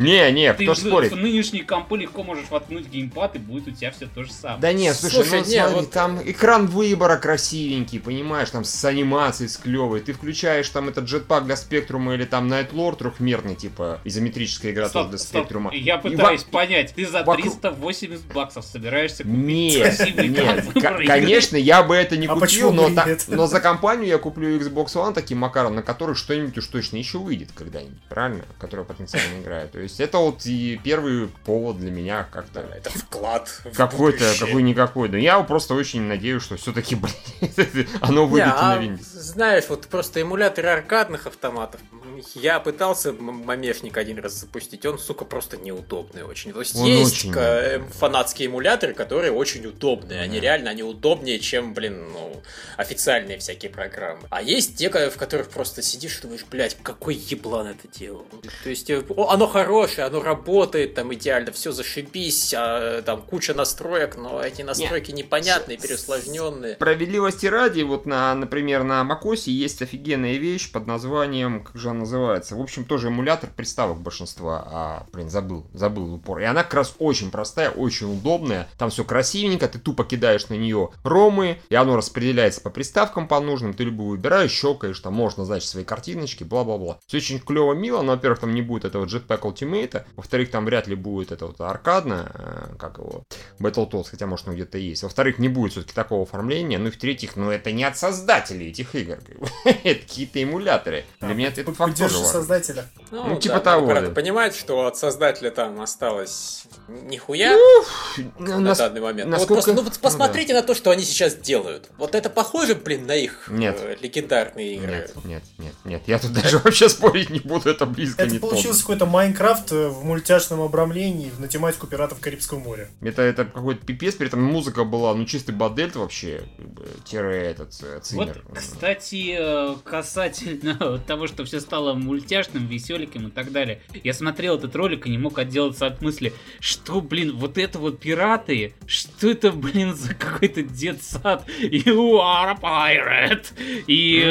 Кто спорит? Ты в нынешние компы легко можешь воткнуть геймпад и будет у тебя все то же самое. Да не, слушай, вот... там экран выбора красивенький, понимаешь, там с анимацией, с клевой, ты включаешь там этот джетпак для спектрума или там Найтлор трехмерный, типа изометрическая игра тоже для спектрума. Я пытаюсь понять, ты за $380 собираешься купить красивый экран. Конечно, я бы это не купил, но за компанию я куплю Xbox One таким макаром, на который что-нибудь уж точно еще выйдет когда-нибудь, правильно? Которая потенциально играет. То есть это вот и первый повод для меня как-то... Это вклад какой-то, какой-никакой. Но я просто очень надеюсь, что все-таки, блин, оно выйдет и на Windows. Знаешь, вот просто эмуляторы аркадных автоматов. Я пытался мамешник один раз запустить, он, сука, просто неудобный очень. То есть он есть фанатские эмуляторы, которые очень удобные. Они реально, они удобнее, чем, блин, ну, официальные всякие программы. А есть те, в которых просто сидишь и думаешь, блядь, какой еблан это делал. То есть оно хорошее, оно работает, там идеально, все зашибись, а, там куча настроек, но эти настройки непонятные, переусложненные. Справедливости ради, вот, например, на MacOS есть офигенная вещь под названием, как же она называется, в общем, тоже эмулятор приставок большинства, забыл в упор. И она как раз очень простая, очень удобная, там все красивенько, ты тупо кидаешь на нее ромы, и оно распределяется по приставкам, по нужным, ты любую выбираешь, щелкаешь, там можно назначить свои картиночки, бла-бла-бла. Все очень клево, мило, но, во-первых, там не будет этого Jetpack Ultimate, во-вторых, там вряд ли будет это вот аркадно, Battletoads, хотя, может, он где-то есть, во-вторых, не будет все-таки такого оформления, ну и в-третьих, ну это не от создателей этих игр, это какие-то эмуляторы. Для меня это факт тоже важен. Создателя. Ну, типа того. Надо понимать, что от создателя там осталось нихуя на данный момент. Насколько... Вот посмотрите на то, что они сейчас делают. Вот это похоже, блин, на их легендарные игры. Нет. Я тут даже вообще спорить не буду, это близко не то. Это получился какой-то Майнкрафт в мультяшном обрамлении на тематику пиратов Карибского моря. Это какой-то пипец, при этом музыка была, ну, чистый Бадельт вообще, тире этот Циммер. Вот, кстати, касательно того, что все стало мультяшным, веселеньким и так далее. Я смотрел этот ролик и не мог отделаться от мысли, что, блин, вот это вот пираты, что это, блин, за какой-то детсад? You are a pirate! И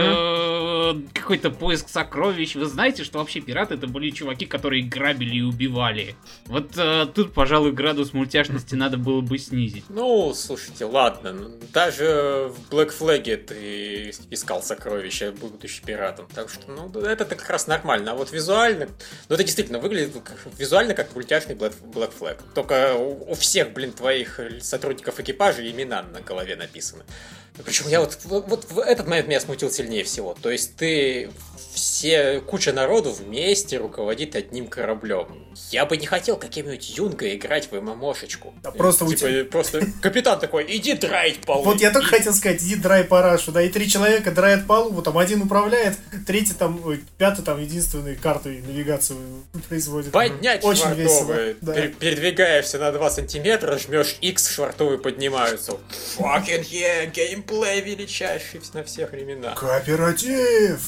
какой-то поиск сокровищ. Вы знаете, что вообще пираты это были чуваки, которые грабили и убивали. Вот тут, пожалуй, градус мультяшности надо было бы снизить. Ну, слушайте, ладно. Даже в Black Flag'е ты искал сокровища, будучи пиратом. Так что, ну, это как раз нормально. А вот визуально визуально... Ну, это действительно выглядит визуально как мультяшный Black Flag. Только у всех, блин, твоих сотрудников экипажа имена на голове написаны. Причем я вот в этот момент меня смутил сильнее всего. То есть ты куча народу вместе руководит одним кораблем. Я бы не хотел каким-нибудь Юнга играть в ММОшечку. Да просто просто капитан такой, иди драйт полу. Вот я только хотел сказать, иди драй парашу. Да, и три человека драйт полу, там один управляет, третий там, пятый там единственной картой навигацию производит. Поднять очень швартовые, весело. Передвигаешься на 2 сантиметра, жмешь X, швартовые поднимаются. Fucking yeah, game. Плей величайший на всех времена. Кооператив!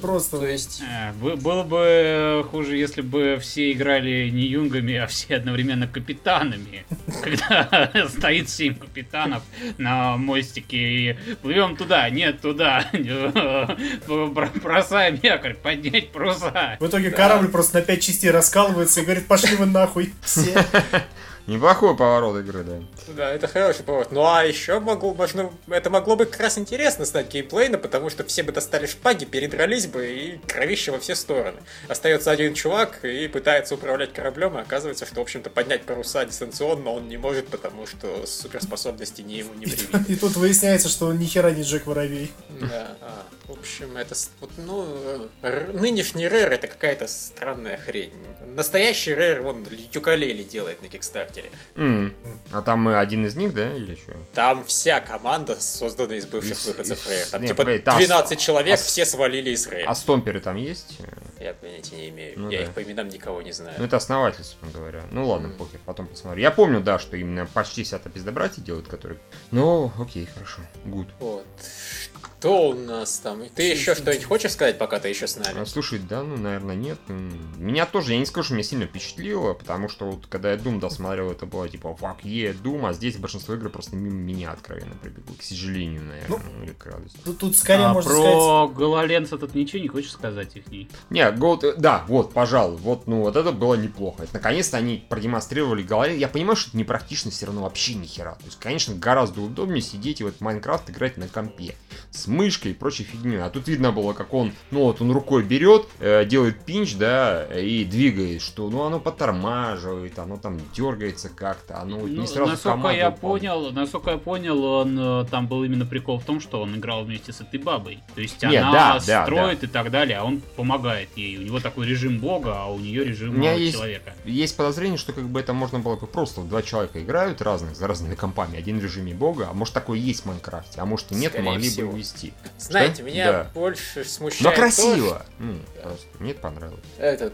Просто. То есть... было бы хуже, если бы все играли не юнгами, а все одновременно капитанами. Когда стоит 7 капитанов на мостике и плывем туда, нет, туда. Бросаем якорь, поднять паруса. В итоге корабль просто на 5 частей раскалывается и говорит, пошли вы нахуй. Все. Неплохой поворот игры, да. Да, это хороший поворот. Ну а еще это могло бы как раз интересно стать геймплейно, потому что все бы достали шпаги, передрались бы и кровище во все стороны. Остается один чувак и пытается управлять кораблем, и оказывается, что, в общем-то, поднять паруса дистанционно он не может, потому что суперспособности ни ему не привили. И тут выясняется, что он ни хера не Джек Воробей. Да, в общем, это... нынешний Рэр — это какая-то странная хрень. Настоящий Рэр, вон, Юкалели делает на Кикстарте. А там мы один из них, да, или что? Там вся команда создана из бывших выходцев Рэй. Там типа 12 человек, все свалили из Рэй. А стомперы там есть? Я понятия не имею. Ну, я их по именам никого не знаю. Ну это основатель, собственно говоря. Ну ладно, похер, потом посмотрю. Я помню, да, что именно почти вся эта пиздобратья делают, которые... Ну, окей, хорошо. Гуд. Вот. Что у нас там? Ты еще что-нибудь хочешь сказать, пока ты еще с нами? Слушай, да, ну, наверное, нет. Меня тоже, я не скажу, что меня сильно впечатлило, потому что вот когда я Doom досмотрел, это было типа fuck yeah, Doom, а здесь большинство игр просто мимо меня откровенно пробегло. К сожалению, наверное, или к радости. Тут скорее можно сказать... Про Гололенса тут ничего не хочешь сказать, Евгений? Не, да, вот, пожалуй, вот, ну, вот это было неплохо. Это, наконец-то они продемонстрировали Гололенса. Я понимаю, что это непрактично все равно вообще нихера. То есть, конечно, гораздо удобнее сидеть и вот Майнкрафт играть на компе. Мышкой и прочей фигней. А тут видно было, как он, ну вот он рукой берет, делает пинч, да, и двигает, что, ну, оно потормаживает, оно там дергается как-то, оно не сразу команду. Насколько я понял, он там был именно прикол в том, что он играл вместе с этой бабой. То есть она строит. И так далее, а он помогает ей. У него такой режим бога, а у нее режим человека. Есть подозрение, что как бы это можно было бы просто два человека играют разных, за разными компами. Один в режиме бога, а может такое есть в Майнкрафте, а может и нет, могли бы увести. Знаете, что? Меня больше смущает. Но красиво! То, мне это понравилось. Этот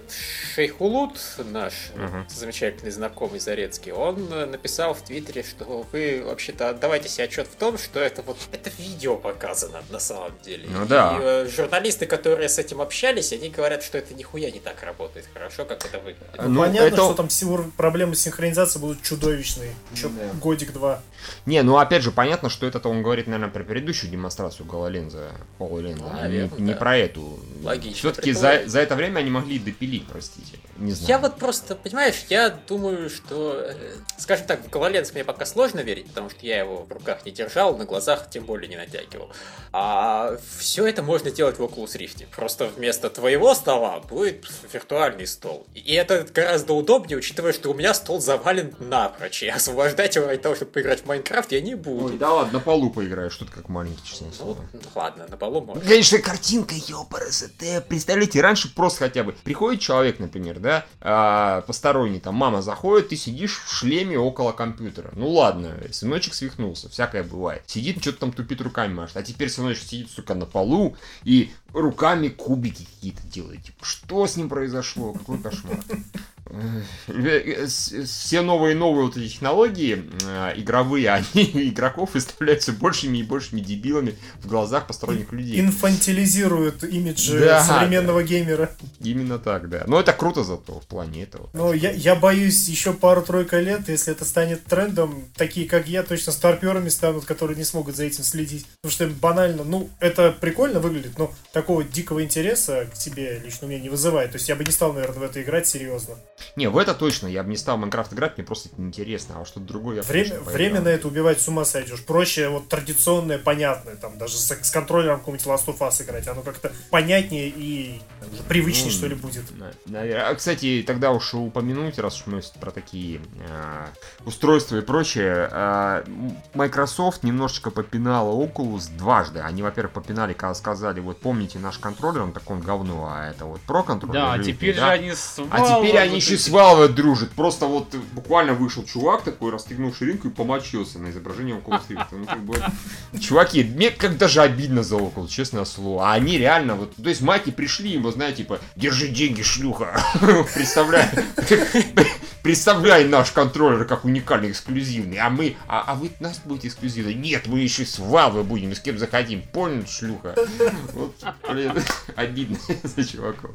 Шейхулут, наш замечательный знакомый Зарецкий, он написал в Твиттере, что вы вообще-то отдавайте себе отчет в том, что это вот это видео показано на самом деле. Ну да. И журналисты, которые с этим общались, они говорят, что это нихуя не так работает хорошо, как это выглядит. Ну, понятно, что там всего проблемы с синхронизацией будут чудовищные. Еще годик-два. Не, ну опять же, понятно, что это он говорит, наверное, про предыдущую демонстрацию Гололенза, не про эту. Логично. Все-таки за это время они могли допилить, простите. Не знаю. Я вот просто, понимаешь, я думаю, что, скажем так, в Гололенз мне пока сложно верить, потому что я его в руках не держал, на глазах тем более не натягивал. А все это можно делать в Oculus Rift. Просто вместо твоего стола будет виртуальный стол. И это гораздо удобнее, учитывая, что у меня стол завален напрочь. И освобождать его от того, чтобы поиграть в Майнкрафт, я не буду. Ой, да ладно, на полу поиграешь, что-то как маленький, честное слово. Ладно, на полу можно. Конечно, картинка, ёпарасоте. Представляете, раньше просто хотя бы приходит человек, например, да, посторонний, там, мама заходит, ты сидишь в шлеме около компьютера. Ну ладно, сыночек свихнулся, всякое бывает. Сидит, что-то там тупит руками машет. А теперь сыночек сидит, сука, на полу и руками кубики какие-то делает. Типа, что с ним произошло? Какой кошмар. Все новые и новые вот эти технологии игровые, они игроков выставляют все большими и большими дебилами в глазах посторонних людей. Инфантилизируют имиджи современного геймера. Именно так, да. Но это круто зато в плане этого. Но я боюсь, еще пару-тройка лет, если это станет трендом, такие как я точно старперами станут, которые не смогут за этим следить. Потому что банально, ну, это прикольно выглядит, но такого дикого интереса к тебе лично у меня не вызывает. То есть я бы не стал, наверное, в это играть серьезно. Не, в это точно. Я бы не стал в Майнкрафт играть, мне просто это неинтересно. А вот что-то другое я Время на это убивать с ума сойдешь. Проще вот традиционное, понятное, там даже с контроллером какого-нибудь Last of Us играть. Оно как-то понятнее и привычнее, что ли, будет. Наверное. А, кстати, тогда уж упомянуть, раз уж мы про такие устройства и прочее. Microsoft немножечко попинала Oculus дважды. Они, во-первых, попинали, когда сказали, вот помните наш контроллер, он такой говно, а это вот про контроллер. Да, теперь они еще с Valve дружат. Просто вот буквально вышел чувак такой, расстегнул ширинку и помочился на изображении Oculus Rift. Ну, как бы, чуваки, мне как даже обидно за Oculus, честное слово. А они реально, вот, то есть маки пришли, им, вы знаете, типа, держи деньги, шлюха. Представляй наш контроллер как уникальный, эксклюзивный. А вы нас будете эксклюзивны? Нет, мы еще с Valve будем, с кем захотим. Понял, шлюха? Вот, блин, обидно за чуваков.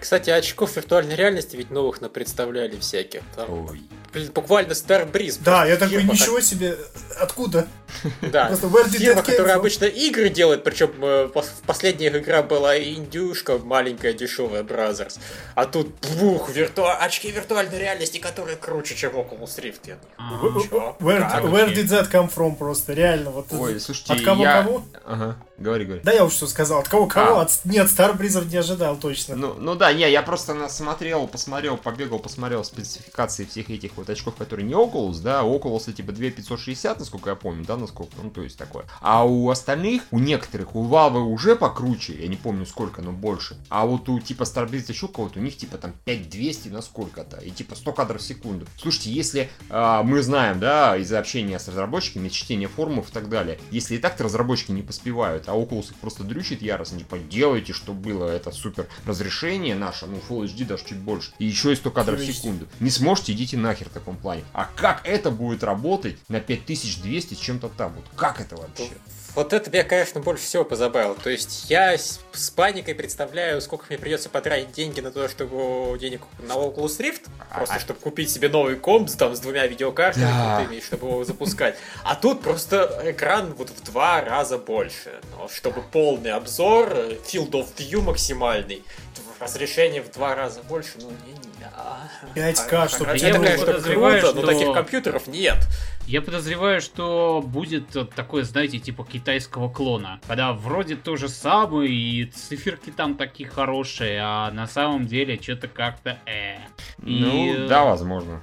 Кстати, очков виртуальной реальности ведь новых напредставляли всяких. Там, буквально Starbreeze. Да, я такой, ничего себе, откуда? Да, фирма, которая обычно игры делает, причем последняя игра была индюшка маленькая, дешевая, Brothers. А тут очки виртуальной реальности, которые круче, чем Oculus Rift. Я думаю, where did that come from просто, реально. Вот. Ой, слушайте, от кого-кого? Ага, говори. Да я уж все сказал, от кого-кого? Нет, Starbreeze не ожидал точно. Ну да, не, я просто побегал, посмотрел спецификации всех этих вот очков, которые не Oculus, да, Oculus типа 2560, насколько я помню, да, то есть такое. А у остальных, у некоторых, у Valve уже покруче, я не помню сколько, но больше. А вот у типа Starbreeze еще кого-то, у них типа там 5200 на сколько-то, и типа 100 кадров в секунду. Слушайте, если мы знаем, да, из-за общения с разработчиками, чтения форумов и так далее, если и так-то разработчики не поспевают, а Oculus их просто дрючит яростно, типа делайте, что было, это супер разрешение, наше, ну, Full HD даже чуть больше, и еще и 100 кадров в секунду. Не сможете, идите нахер в таком плане. А как это будет работать на 5200 чем-то там? Вот как это вообще? Вот это меня, конечно, больше всего позабавило. То есть я с паникой представляю, сколько мне придется потратить деньги на то, чтобы денег на Oculus Rift, просто чтобы купить себе новый комп там, с двумя видеокартами, крутыми, чтобы его запускать. А тут просто экран вот в 2 раза больше, но чтобы полный обзор, field of view максимальный. Разрешение в 2 раза больше, ну не 5К, чтобы я подозреваю, круто, что... но таких компьютеров нет. Я подозреваю, что будет такое, знаете, типа китайского клона, когда вроде то же самое, и циферки там такие хорошие, а на самом деле что-то как-то Ну, да, возможно.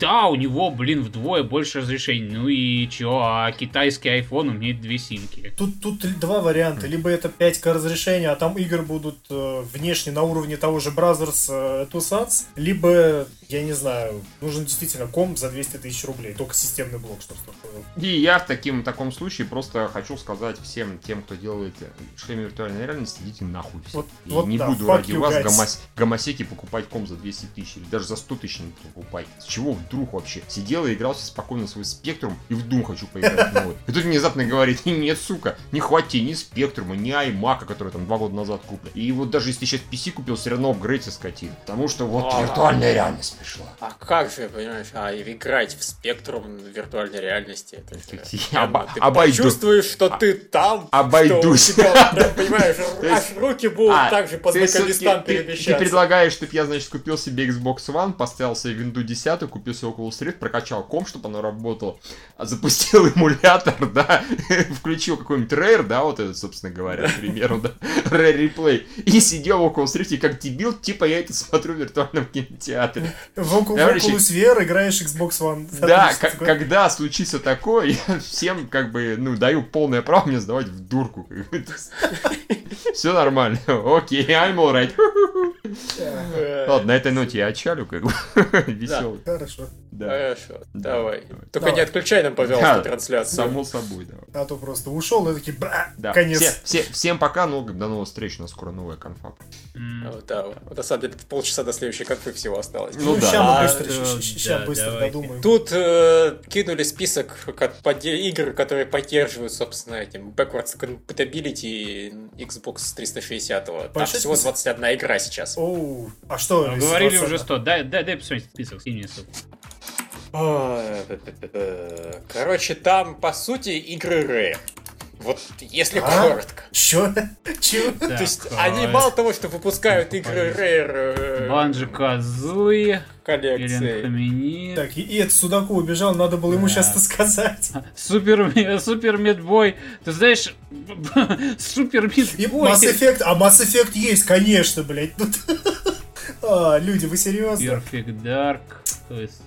Да, у него, блин, вдвое больше разрешений. Ну и чё, а китайский iPhone умеет 2 симки. Тут 2 варианта. Либо это 5К разрешение, а там игры будут внешне на уровне того же Brothers Tussauds, либо, я не знаю, нужен действительно комп за 200 тысяч рублей, только системный блок, чтобы такое. И я в таком случае просто хочу сказать всем тем, кто делает шлемы виртуальной реальности, идите нахуй все. Буду ради вас гомосеки покупать комп за 200 тысяч, или даже за 100 тысяч не покупать. С чего вдруг вообще? Сидел и игрался спокойно в свой Спектрум, и в Doom хочу поиграть новый. И тут внезапно говорит, нет, сука, не хватит ни Спектрума, ни Аймака, который там 2 года назад куплен. И вот даже если сейчас PC купил, все равно апгрейд скотина. Потому что вот виртуальная реальность пришла. А как же, понимаешь, играть в Спектрум виртуальной реальности? Это же... Ты чувствуешь, что ты там, обойдусь. Что у тебя, понимаешь, аж руки будут также по знакомистам перемещаться. Ты предлагаешь, чтобы я, значит, купил себе Xbox One, поставил себе Windows 10, купил себе Oculus Rift, прокачал комп, чтобы оно работало, запустил эмулятор, да, включил какой-нибудь Rare, да, вот этот, собственно говоря, к примеру, да, Rare Replay, и сидел в Oculus Rift как дебил, типа я это смотрю в виртуальном кинотеатре. В Oculus VR играешь Xbox One. Да, когда случится такое, я всем как бы, ну, даю полное право мне сдавать в дурку. Все нормально. Окей, I'm alright. Ладно, на этой ноте я отчалю, как бы. Веселый. Хорошо. Давай. Только не отключай нам, пожалуйста, трансляцию. Само собой, давай. А то просто ушел, и такие, конец. Всем пока, ну, до новых встреч, у нас скоро новая конфа. Да, на самом деле полчаса до следующей конфы всего осталось. Ну да. Сейчас быстро додумаем. Тут кинули список игр, которые поддерживают, собственно, этим backwards compatibility Xbox 360-го. Там всего 21 игра сейчас. Оу, а что? Говорили уже 100. Дай посмотреть список, скинь ссылку. Короче, там, по сути, игры Rare. Вот если коротко. Чё? Чё? То есть они мало того, что выпускают игры Rare... Банжи козлы... Коллекции. Так, и Эд Судаку убежал, надо было ему сейчас это сказать. Супер Мидбой. Ты знаешь, Супер Мидбой... Mass Effect, а Mass Effect есть, конечно, блядь. Люди, вы серьезно? Perfect Dark...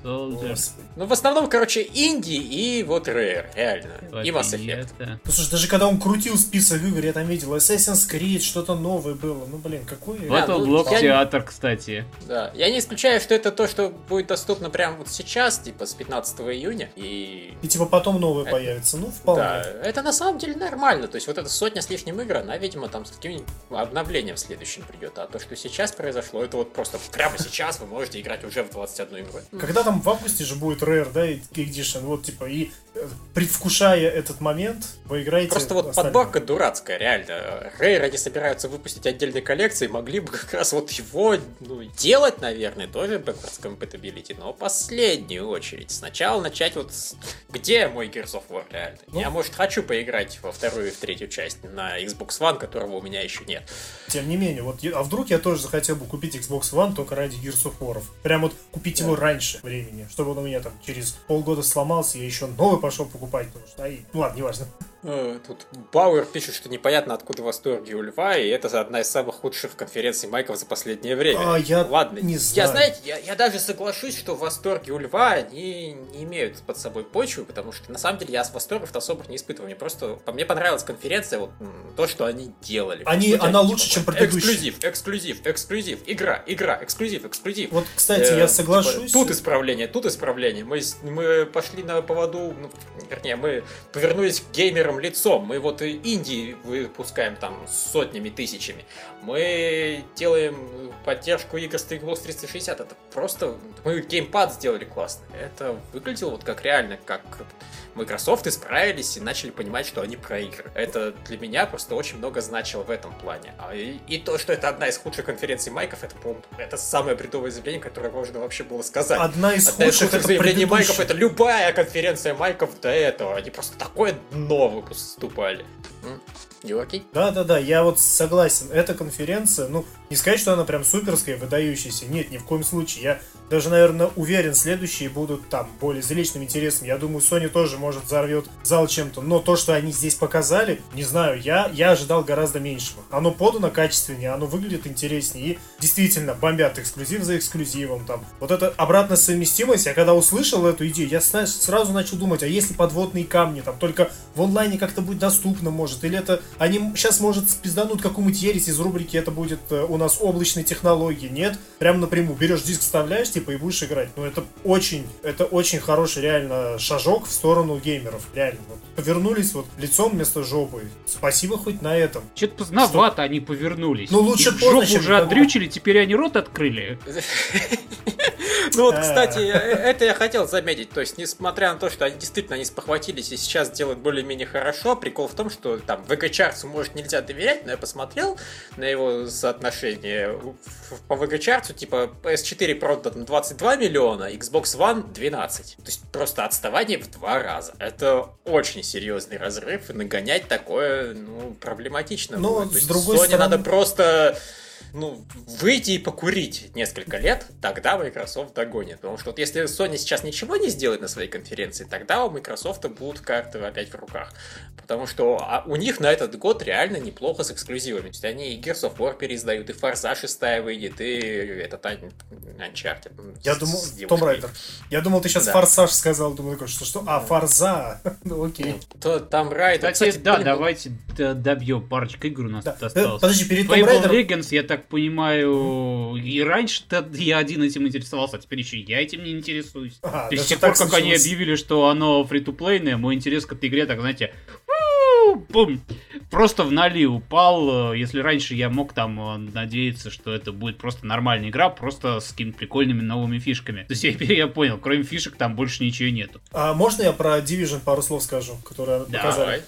Ну, в основном, короче, инди и вот Rare, реально. И Mass Effect. Ну, слушай, даже когда он крутил список игр, я там видел Assassin's Creed, что-то новое было. Ну, блин, какой... Battle Theater, кстати. Да, я не исключаю, что это то, что будет доступно прямо вот сейчас, типа, с 15 июня. И типа, потом новое появится. Ну, вполне. Да, это на самом деле нормально. То есть, вот эта сотня с лишним игр, она, видимо, там с каким-нибудь обновлением следующим придет. А то, что сейчас произошло, это вот просто прямо сейчас вы можете играть уже в 21 игру. Когда там в августе же будет Rare, да, Edition, вот типа, и предвкушая этот момент, вы играете... Просто вот подборка дурацкая, реально. Rare, они собираются выпустить отдельные коллекции, могли бы как раз вот его делать, наверное, тоже backwards compatibility, но в последнюю очередь. Сначала начать вот с... Где мой Gears of War, реально? Ну? Я, может, хочу поиграть во вторую и в третью часть на Xbox One, которого у меня еще нет. Тем не менее, вот, а вдруг я тоже захотел бы купить Xbox One только ради Gears of War? Прям вот купить его раньше времени, чтобы он у меня там через полгода сломался, я еще новый пошел покупать, потому что, ладно, неважно. Тут Бауэр пишет, что непонятно, откуда восторги у Льва, и это одна из самых худших конференций Майков за последнее время. Ладно, не знаю. Я даже соглашусь, что восторги у Льва, они не имеют под собой почвы, потому что, на самом деле, я с восторгов-то особых не испытываю. Мне понравилась конференция, вот то, что они делали. Она лучше, чем предыдущая. Эксклюзив, игра, эксклюзив. Вот, кстати, я соглашусь. Типа, тут исправление. Мы пошли на поводу, мы повернулись к геймерам лицом. Мы вот Индии выпускаем там сотнями, тысячами. Мы делаем поддержку игр с Xbox 360. Это просто... Мы геймпад сделали классно. Это выглядело вот как реально, как Microsoft исправились и начали понимать, что они про игры. Это для меня просто очень много значило в этом плане. И то, что это одна из худших конференций Майков, это, по-моему, это самое бредовое заявление, которое можно вообще было сказать. Одна из худших заявлений Майков — это любая конференция Майков до этого. Они просто такое дно выступали. Да, я вот согласен. Эта конференция, не сказать, что она прям суперская, выдающаяся. Нет, ни в коем случае. Я даже, наверное, уверен, следующие будут там более зрелищным, интересным. Я думаю, Sony тоже, может, взорвет зал чем-то. Но то, что они здесь показали, не знаю, я ожидал гораздо меньшего. Оно подано качественнее, оно выглядит интереснее. И действительно, бомбят эксклюзив за эксклюзивом. Там. Вот эта обратная совместимость, я когда услышал эту идею, я сразу начал думать, а если подводные камни, там только в онлайне как-то будет доступно, может, или это... Они сейчас, может, спизданут какую-нибудь ересь из рубрики «Это будет у нас облачной технологии». Нет, прям напрямую. Берешь диск, вставляешь, типа, и будешь играть. Это очень хороший, реально, шажок в сторону геймеров. Реально. Вот. Повернулись вот лицом вместо жопы. Спасибо хоть на этом. Чё-то поздновато они повернулись. Лучше поздно, жопу уже отдрючили, теперь они рот открыли. Кстати, это я хотел заметить. То есть, несмотря на то, что они действительно спохватились и сейчас делают более-менее хорошо, прикол в том, что там VG-чартсу, может, нельзя доверять, но я посмотрел на его соотношение. По VG-чартсу, типа, PS4 продано 22 миллиона, Xbox One 12. То есть, просто отставание в 2 раза. Это очень серьезный разрыв, и нагонять такое, проблематично. Но, с другой стороны... Sony надо просто... выйти и покурить несколько лет, тогда Microsoft догонит. Потому что вот если Sony сейчас ничего не сделает на своей конференции, тогда у Microsoft будут карты опять в руках. Потому что у них на этот год реально неплохо с эксклюзивами. То есть они и Gears of War переиздают, и Forza 6 выйдет, и этот Uncharted. Я думал, Tomb Raider. Я думал, ты сейчас Форсаж сказал. Думаю, что? Форза. Окей. Tomb Raider. Кстати, давайте добьем парочку игр у нас тут осталось. Подожди, перед Tomb Raider... Legends, я так понимаю, и раньше-то я один этим интересовался, а теперь еще я этим не интересуюсь. То есть с тех пор, как они объявили, что оно фри-то-плейное, мой интерес к этой игре, так, знаете, бум, просто в ноли упал. Если раньше я мог там надеяться, что это будет просто нормальная игра, просто с какими-то прикольными новыми фишками. То есть я понял, кроме фишек там больше ничего нету. А можно я про Division пару слов скажу, которые показали?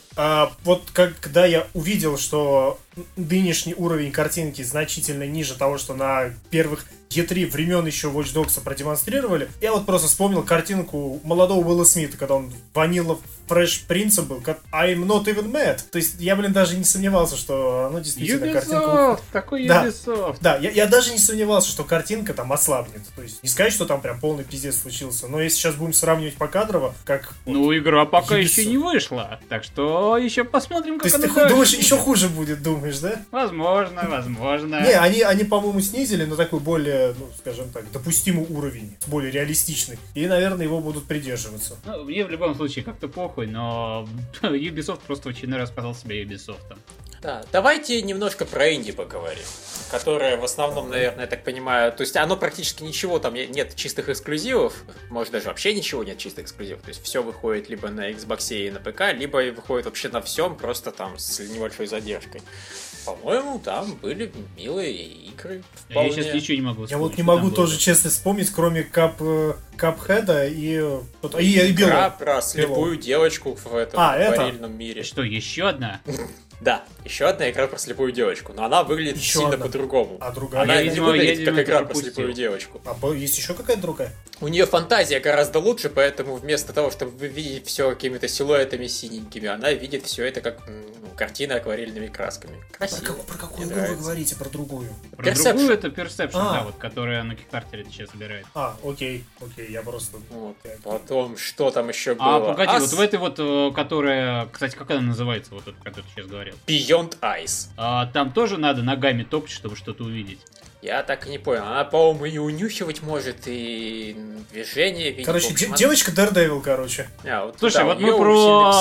Вот когда я увидел, что нынешний уровень картинки значительно ниже того, что на первых E3 времен еще Watch Dogs'а продемонстрировали. Я вот просто вспомнил картинку молодого Уилла Смита, когда он ванила Fresh Prince был, как I'm not even mad. То есть я, даже не сомневался, что оно действительно Ubisoft, картинка... такой Ubisoft. Да, я даже не сомневался, что картинка там ослабнет. То есть не сказать, что там прям полный пиздец случился, но если сейчас будем сравнивать покадрово, как... игра пока Ubisoft еще не вышла, так что еще посмотрим, как она... То есть ты думаешь, еще хуже будет, думаешь, да? Возможно. Не, они, по-моему, снизили, но такой более, скажем так, допустимый уровень, более реалистичный, и, наверное, его будут придерживаться. Ну, мне в любом случае как-то похуй, но Ubisoft просто в очередной раз показал себя Ubisoft'ом. Да, давайте немножко про инди поговорим, которое в основном, наверное, я так понимаю, то есть оно практически ничего, там нет чистых эксклюзивов, может даже вообще ничего нет чистых эксклюзивов, то есть все выходит либо на Xbox и на ПК, либо выходит вообще на всем, просто там с небольшой задержкой. По-моему, там были милые игры. Вполне. Я сейчас ничего не могу вспомнить. Я вот не могу тоже было, честно, вспомнить, кроме Cuphead'а и Белого. Игра про слепую девочку в этом параллельном мире. Что, еще одна? Да, еще одна игра про слепую девочку, но она выглядит еще сильно одна по-другому. А другая? Она не выглядит как игра про слепую девочку. А есть еще какая-то другая? У нее фантазия гораздо лучше, поэтому вместо того, чтобы видеть все какими-то силуэтами синенькими, она видит все это как картина акварельными красками. Красиво. Про какую игру вы говорите? Про другую? Про другую это Perception, да, вот, которая на Kickstarter сейчас собирает. Окей, я просто... Потом, что там еще было? Погоди, вот в этой вот, которая... Кстати, как она называется, вот эта, которую ты сейчас говорил? Beyond Eyes. Там тоже надо ногами топать, чтобы что-то увидеть. Я так и не понял. Она, по-моему, и унюхивать может, и движение видит. Короче, девочка Daredevil, короче. Слушай, вот мы про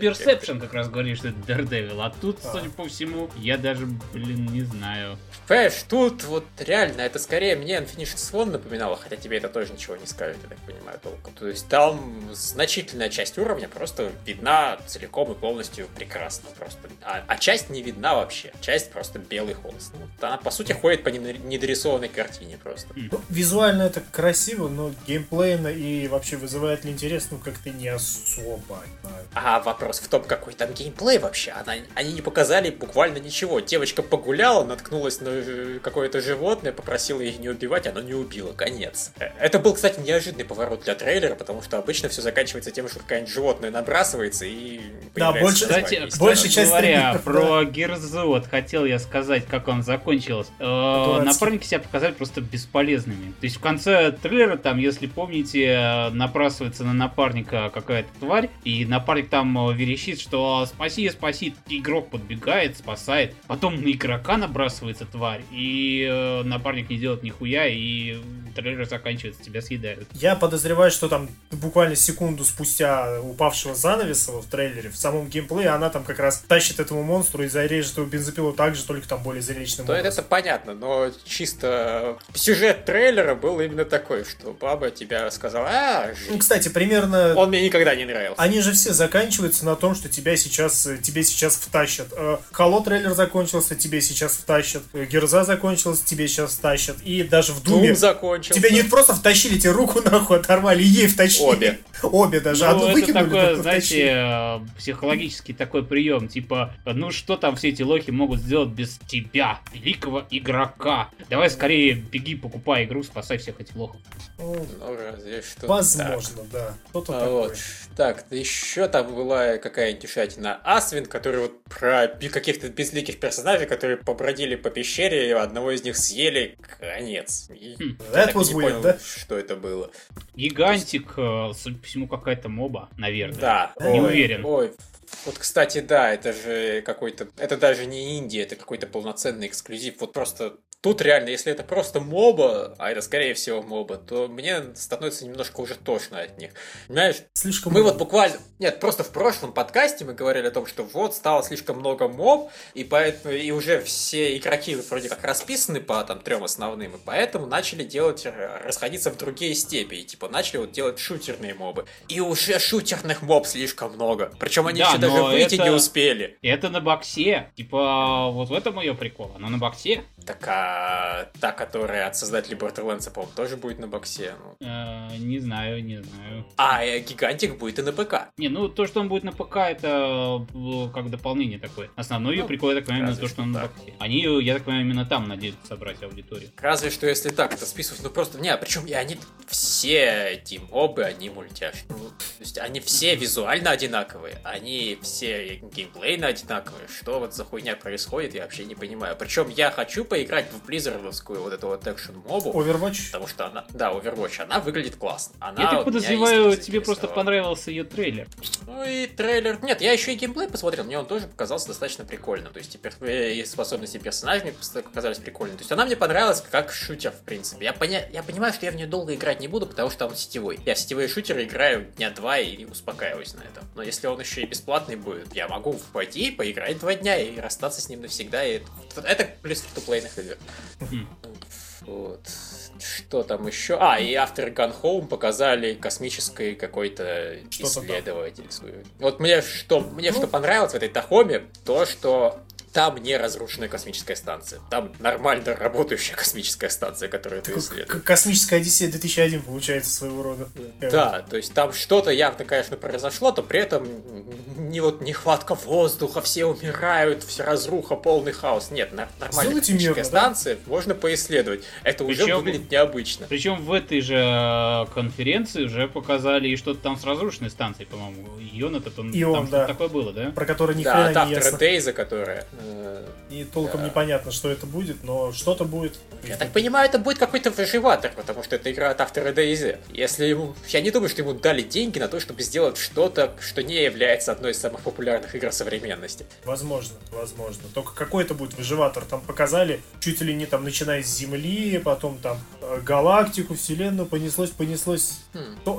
Perception как раз говорили, что это Daredevil, а тут, судя по всему, я даже, не знаю. Понимаешь, тут вот реально, это скорее мне Unfinished Swan напоминало, хотя тебе это тоже ничего не скажет, я так понимаю, толком. То есть там значительная часть уровня просто видна целиком и полностью прекрасно просто. А часть не видна вообще, часть просто белый холст. Вот она, по сути, ходит по недорисованной картине просто. Ну, визуально это красиво, но геймплейно и вообще вызывает ли интерес, как-то не особо. А вопрос в том, какой там геймплей вообще. Они не показали буквально ничего. Девочка погуляла, наткнулась на какое-то животное, попросила их не убивать, оно не убило. Конец. Это был, кстати, неожиданный поворот для трейлера, потому что обычно все заканчивается тем, что какое-нибудь животное набрасывается и... Да, больше часть трейлеров. Про Герзот хотел я сказать, как он закончился. Напарники себя показали просто бесполезными. То есть в конце трейлера, там, если помните, набрасывается на напарника какая-то тварь, и напарник там верещит, что спаси, игрок подбегает, спасает. Потом на игрока набрасывается тварь, и напарник не делает нихуя, и трейлер заканчивается, тебя съедают. Я подозреваю, что там буквально секунду спустя упавшего занавеса в трейлере, в самом геймплее, она там как раз тащит этому монстру и зарежет его бензопилу так же, только там более зрелищным образом. Это понятно, но чисто сюжет трейлера был именно такой, что баба тебя сказала, кстати, примерно... Он мне никогда не нравился. Они же все заканчиваются на том, что тебе сейчас втащат. Halo трейлер закончился, тебе сейчас втащат. Герза закончилась, тебе сейчас втащат. И даже в Думе... Doom закончился. Тебе не просто втащили, тебе руку нахуй оторвали, ей втащили. Обе даже. Одну выкинули, такое, знаете, психологический такой прием, типа, что там все эти лохи могут сделать без тебя, великого игрока. Давай скорее беги, покупай игру, спасай всех этих лохов. Разве что. Возможно, так. Да. Так, еще там была какая-нибудь дешатина Асвин, который вот про каких-то безликих персонажей, которые побродили по пещере, и одного из них съели. Конец. Я так и не понял, что это было. Гигантик, судя по всему, какая-то моба, наверное. Да. Не уверен. Вот, кстати, да, это же какой-то... Это даже не инди, это какой-то полноценный эксклюзив. Вот просто... Тут реально, если это просто моба, а это, скорее всего, моба, то мне становится немножко уже тошно от них. Знаешь, слишком мы много. Вот буквально... Нет, просто в прошлом подкасте мы говорили о том, что вот стало слишком много моб, и поэтому и уже все игроки вроде как расписаны по там трем основным, и поэтому начали делать... расходиться в другие степи, и типа начали вот делать шутерные мобы. И уже шутерных моб слишком много. Причем они еще даже выйти не успели. Это на боксе. Типа, вот в этом ее прикол. Она на боксе. Та, которая от создателей Borderlands, по-моему, тоже будет на боксе. Не знаю. А, Гигант гигантик будет и на ПК. Не, ну то, что он будет на ПК, это как дополнение такое. Основной ее прикол, я так понимаю, именно то, что он на ПК. Они, я так понимаю, именно там надеются собрать аудиторию. Разве что если так, это списывать, ну просто, не, причем и они все эти мобы, они мультяшные. То есть они все визуально одинаковые, они все геймплейно одинаковые. Что вот за хуйня происходит, я вообще не понимаю. Причем я хочу поиграть в Близзардовскую вот эту вот экшн-мобу. Overwatch? Потому что она, да, Overwatch, она выглядит классно. Она, я так подозреваю, тебе просто понравился ее трейлер. Ну и трейлер... Нет, я еще и геймплей посмотрел, мне он тоже показался достаточно прикольным. То есть и способности персонажей мне показались прикольными. То есть она мне понравилась как шутер, в принципе. Я понимаю, что я в нее долго играть не буду, потому что он сетевой. Я в сетевые шутеры играю дня два и успокаиваюсь на этом. Но если он еще и бесплатный будет, я могу пойти и поиграть два дня и расстаться с ним навсегда. И это плюс фри-то-плейных игр. Вот. Что там еще? А, и After Gone Home показали космическое какое-то исследовательство. Вот мне что понравилось в этой Тахоме, то, что там не разрушенная космическая станция. Там нормально работающая космическая станция, которую ты исследуешь. Космическая Одиссея 2001 получается своего рода. Да, то есть там что-то явно, конечно, произошло, но при этом не вот нехватка воздуха, все умирают, все разруха, полный хаос. Нет, нормальная космическая станция, да? Можно поисследовать. Это уже выглядит необычно. Причем в этой же конференции уже показали и что-то там с разрушенной станцией, по-моему. Там такое было, да? Про которое ни хрена не ясно. Да, от After Days, которая... И толком непонятно, что это будет, но что-то будет. Я так понимаю, это будет какой-то выживатор, потому что это игра от автора Daisy. Я не думаю, что ему дали деньги на то, чтобы сделать что-то, что не является одной из самых популярных игр современности. Возможно. Только какой-то будет выживатор. Там показали, чуть ли не там, начиная с Земли, потом там галактику, вселенную, понеслось.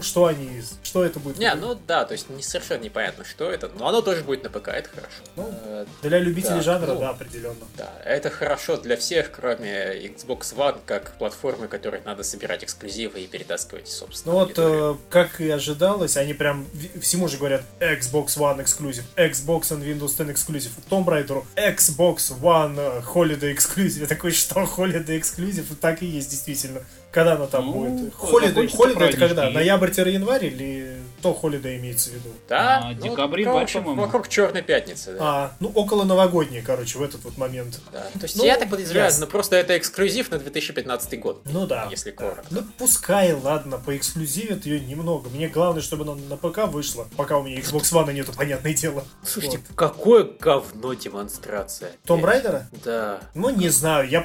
Что это будет? То есть совершенно непонятно, что это. Но оно тоже будет на ПК, это хорошо. Для любителей жанра, определенно. Да, это хорошо для всех, кроме Xbox One, как платформы, которой надо собирать эксклюзивы и перетаскивать, собственно. Как и ожидалось, они прям всему же говорят Xbox One эксклюзив, Xbox and Windows 10 эксклюзив, Tomb Raider, Xbox One Holiday эксклюзив. Я такой, что Holiday эксклюзив? Так и есть, действительно. Когда оно там будет? Холидей это когда? Ноябрь-январь или то холидей имеется в виду? Да, декабрь, по-моему. Вокруг Черной пятницы, да. Около новогодней, короче, в этот вот момент. Да. То есть я так подозреваю, но просто это эксклюзив на 2015 год. Ну да. Если коротко. Ну пускай, ладно, по эксклюзиве ее немного. Мне главное, чтобы она на ПК вышла, пока у меня Xbox One нету, понятное дело. Слушайте, какое говно демонстрация. Tomb Raider? Да. Ну не знаю, я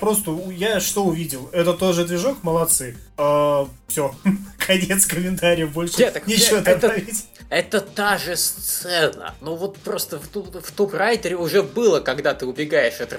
что увидел? Это тоже движок, молодцы. Все, конец комментариев, больше ничего добавить. Это та же сцена. Ну вот просто в Tomb Raider уже было, когда ты убегаешь от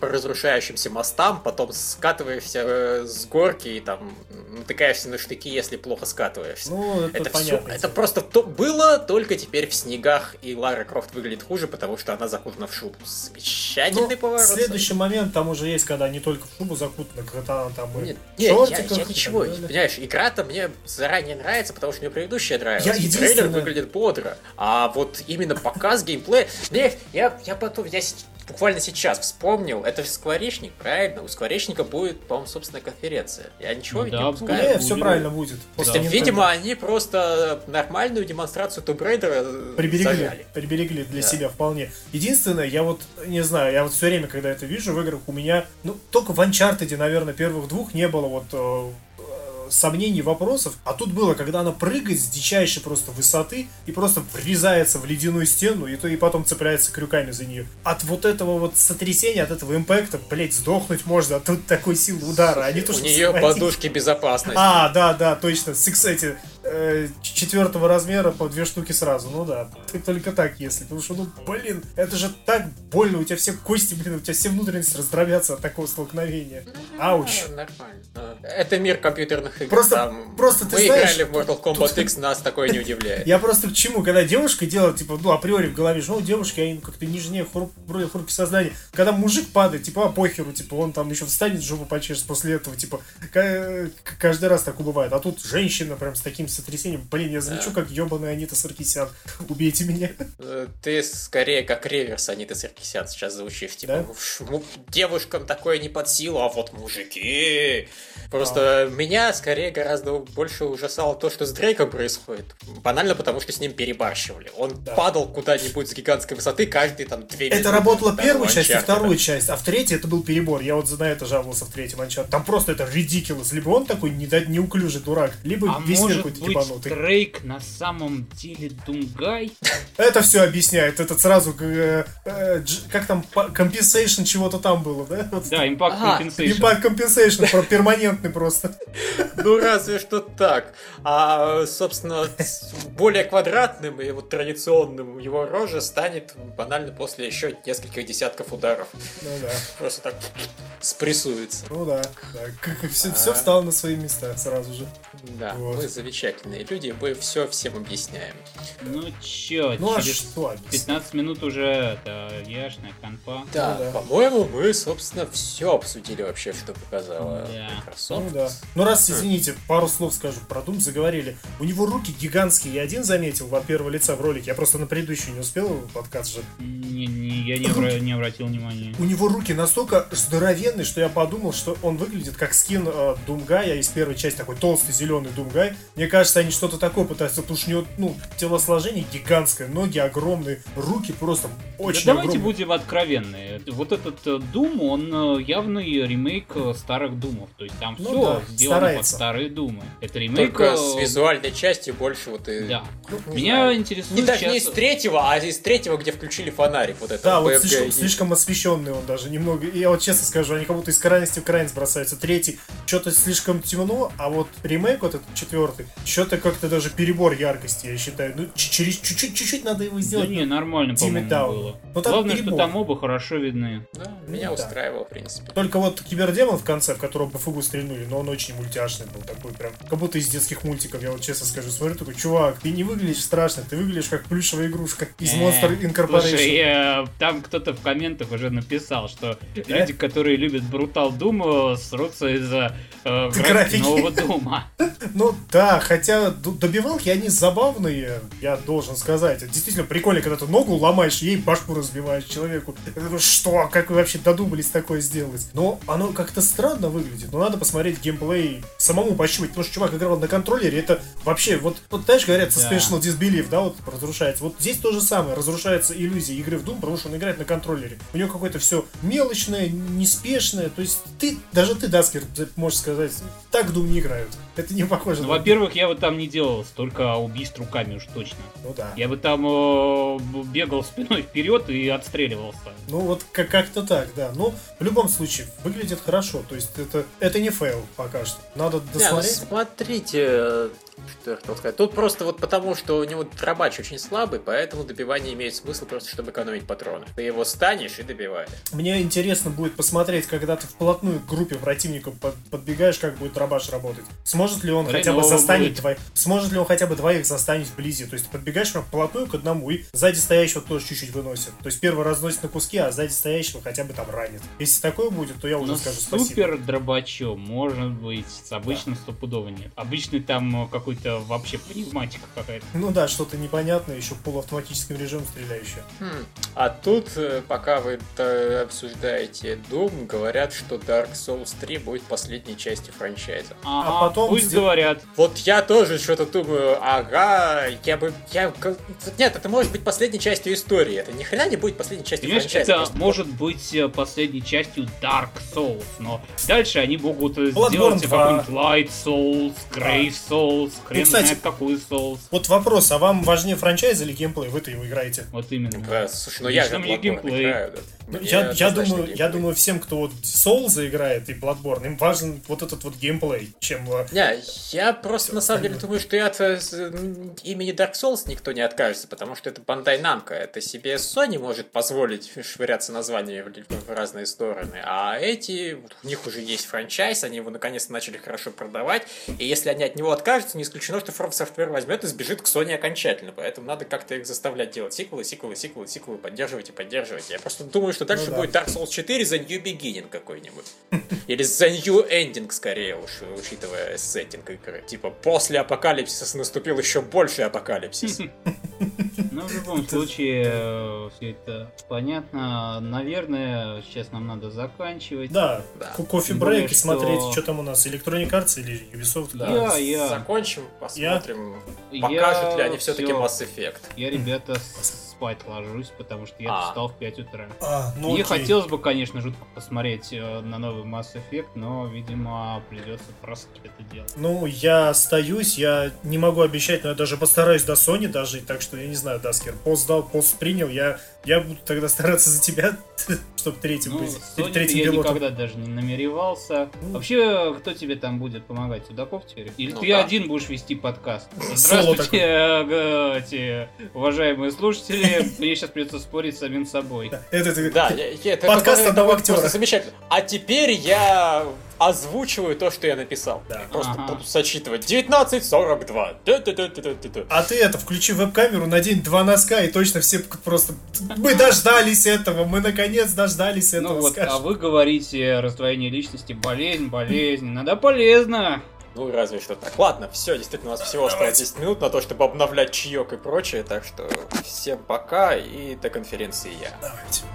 по разрушающимся мостам, потом скатываешься с горки и там натыкаешься на штыки, если плохо скатываешься. Ну, это понятно. Это просто было, только теперь в снегах, и Лара Крофт выглядит хуже, потому что она закутана в шубу. Замечательный поворот. Следующий момент там уже есть, когда не только в шубу закутана, когда там и шортиков. Ничего, понимаешь, игра-то мне заранее нравится, потому что мне предыдущая нравилась. Трейлер выглядит бодро, а вот именно показ геймплея... Я буквально сейчас вспомнил, это же Скворечник, правильно? У Скворечника будет, по-моему, собственная конференция. Я ничего не упускаю. Нет, все правильно будет. Просто, видимо, они просто нормальную демонстрацию Tomb Raider приберегли для себя вполне. Единственное, я все время, когда это вижу в играх, у меня, только в Uncharted, наверное, первых двух не было сомнений, вопросов, а тут было, когда она прыгает с дичайшей просто высоты и просто врезается в ледяную стену и потом цепляется крюками за нее. От вот этого вот сотрясения, от этого импакта, сдохнуть можно, а тут такой силы удара. У нее подушки безопасности. Да, точно. Кстати, 4 размера по 2 штуки сразу. Ну да, только так, если. Потому что, это же так больно. У тебя все кости, у тебя все внутренности раздробятся от такого столкновения. Ауч. Нормально. Это мир компьютерных игр. Просто ты знаешь... Мы играли в Mortal Kombat X, нас такое не удивляет. Я просто к чему? Когда девушка делает, априори в голове, девушки, они как-то нежнее, хрупкие создания. Когда мужик падает, похеру, он там еще встанет, жопу почешет после этого, каждый раз так убывает. А тут женщина прям с таким сотрясением. Блин, я замечу, как ебаная Анита Саркисян. Убейте меня. Ты скорее как реверс Анита Саркисян сейчас звучишь. Типа, да? Девушкам такое не под силу, а вот мужики. Просто меня скорее гораздо больше ужасало то, что с Дрейком происходит. Банально, потому что с ним перебарщивали. Он падал куда-нибудь с гигантской высоты каждые там 2 минуты. Это работало первую часть и вторую часть, а в третьей это был перебор. Я вот на это жаловался в третьем Uncharted. Там просто это ridiculous. Либо он такой неуклюжий дурак, либо весь мир какой-то ебанутый. А может быть, Дрейк на самом деле Думгай? Это все объясняет. Это сразу... Как там? Compensation чего-то там было, да? Да, Impact Compensation. Impact Compensation. Перманентный просто. Ну, разве что так. А, собственно, более квадратным и вот традиционным его рожа станет банально после еще нескольких десятков ударов. Ну да. Просто так... спрессуется. Ну да. Как и все встало на свои места сразу же. Да, вот. Мы замечательные люди, мы все всем объясняем. Ну чё, через 15 минут уже яшная конфа. Да, по-моему, мы, собственно, все обсудили вообще, что показала Microsoft. Ну раз, извините, пару слов скажу про Doom, заговорили. У него руки гигантские, я один заметил от первого лица в ролике, я просто на предыдущий не успел подкаст же. Я не обратил внимания. У него руки настолько здоровенные, что я подумал, что он выглядит как скин Думгая из первой части, такой толстый зеленый Думгай. Мне кажется, они что-то такое пытаются, потому что у него телосложение гигантское, ноги огромные, руки просто очень огромные. Давайте будем откровенны. Вот этот Doom, он явный ремейк старых Думов. То есть там все сделано под старые Думы. Это ремейк... Только с визуальной частью больше вот и... Да. Меня интересует не, сейчас... Даже не из третьего, а из третьего, где включили фонарик. Вот это, да, вот слишком освещенный он даже немного. Я вот честно скажу, они как будто из крайности в крайность бросаются. Третий что-то слишком темно, а вот ремейк вот этот, четвертый, что-то как-то даже перебор яркости, я считаю. Ну, чуть-чуть надо его сделать. Да не, нормально, по-моему, было. Главное, перебор, что там оба хорошо видны. Да, меня устраивало, в принципе. Только вот кибердемон в конце, в которого по фугу стрельнули, но он очень мультяшный был, такой прям, как будто из детских мультиков, я вот честно скажу, смотрю, такой, чувак, ты не выглядишь страшно, ты выглядишь как плюшевая игрушка из Monster Incorporation. Слушай, там кто-то в комментах уже написал, что люди, которые любят брутал Дума, срутся из-за графики нового Дума. Ну да, хотя добивалки, они забавные, я должен сказать. Это действительно прикольно, когда ты ногу ломаешь, ей башку разбиваешь человеку. Что? Как вы вообще додумались такое сделать? Но оно как-то странно выглядит. Но надо посмотреть геймплей, самому пощупать. Потому что чувак играл на контроллере, это вообще, вот знаешь, говорят, suspension disbelief, да, вот разрушается. Вот здесь то же самое, разрушается иллюзия игры в Doom, потому что он играет на контроллере. У него какое-то все мелочное, неспешное, то есть даже ты, Даскер, можешь сказать, так в Doom не играют. Это не похоже. Ну, во-первых, я бы там не делал столько убийств руками уж точно. Ну да. Я бы там бегал спиной вперед и отстреливался. Ну вот как-то так, да. Но в любом случае выглядит хорошо. То есть это не фейл пока что. Надо досмотреть. Да, смотрите... Что я хотел сказать? Тут просто вот потому, что у него дробач очень слабый, поэтому добивание имеет смысл просто, чтобы экономить патроны. Ты его станешь и добиваешь. Мне интересно будет посмотреть, когда ты вплотную к группе противника подбегаешь, как будет дробач работать. Сможет ли он хотя бы застанить двоих застанить вблизи? То есть ты подбегаешь прям вплотную к одному и сзади стоящего тоже чуть-чуть выносит. То есть первый разносит на куски, а сзади стоящего хотя бы там ранит. Если такое будет, то я уже скажу спасибо. Супер дробачом может быть с обычным стопудово нет. Обычный там как какой-то вообще пневматика какая-то. Ну да, что-то непонятное, еще полуавтоматическим режимом стреляющее. А тут, пока вы обсуждаете Doom, говорят, что Dark Souls 3 будет последней частью франчайза. А потом... Пусть говорят. Вот я тоже что-то думаю, Нет, это может быть последней частью истории. Это ни хрена не будет последней частью франчайза. Это может быть последней частью Dark Souls, но дальше они могут сделать какой-нибудь Light Souls, Grey Souls, хрен знает какой соус. Вот вопрос, а вам важнее франчайз или геймплей? Вы-то его играете. Вот именно. Да, слушай, я же мне геймплей. Играю, да. Я думаю, всем, кто вот Souls играет и Bloodborne, им важен вот этот вот геймплей, чем... Я просто на самом деле думаю, что и от имени Dark Souls никто не откажется, потому что это Bandai Namco. Это себе Sony может позволить швыряться названиями в разные стороны, а эти, у них уже есть франчайз, они его наконец-то начали хорошо продавать, и если они от него откажутся, не исключено, что From Software возьмет и сбежит к Sony окончательно, поэтому надо как-то их заставлять делать сиквелы, поддерживайте. Я просто думаю, что дальше будет Dark Souls 4 The New Beginning какой-нибудь. Или The New Ending, скорее уж, учитывая сеттинг игры. Типа, после апокалипсиса наступил еще больше апокалипсис. Ну, в любом случае, все это понятно. Наверное, сейчас нам надо заканчивать. Да, кофе-брейк и смотреть, что там у нас, Electronic Arts или Ubisoft. Да, закончим, посмотрим, покажут ли они все-таки Mass Effect. Я, ребята, спать ложусь, потому что я встал в 5 утра. Мне хотелось бы, конечно, жутко посмотреть на новый Mass Effect, но, видимо, придется просто это делать. Ну, я остаюсь, я не могу обещать, но я даже постараюсь до Sony дожить, так что я не знаю, Даскер, пост дал, пост принял, я буду тогда стараться за тебя, чтобы третьим быть. Третьим я пилотом. Никогда даже не намеревался. Вообще, кто тебе там будет помогать? Судаков теперь? Или ты один будешь вести подкаст? Здравствуйте, уважаемые слушатели. Мне сейчас придется спорить с самим собой. Это подкаст одного актера. Замечательно. А теперь я озвучиваю то, что я написал. Просто буду сочитывать. 19:42. А ты включи веб-камеру, надень два носка, и точно все просто... Мы дождались этого, мы наконец дождались этого. Ну вот, скажем. А вы говорите, раздвоение личности, болезнь, надо полезно. Ну, разве что так. Ладно, все, действительно, у нас всего осталось 10 минут на то, чтобы обновлять чаек и прочее, так что всем пока и до конференции. Давайте.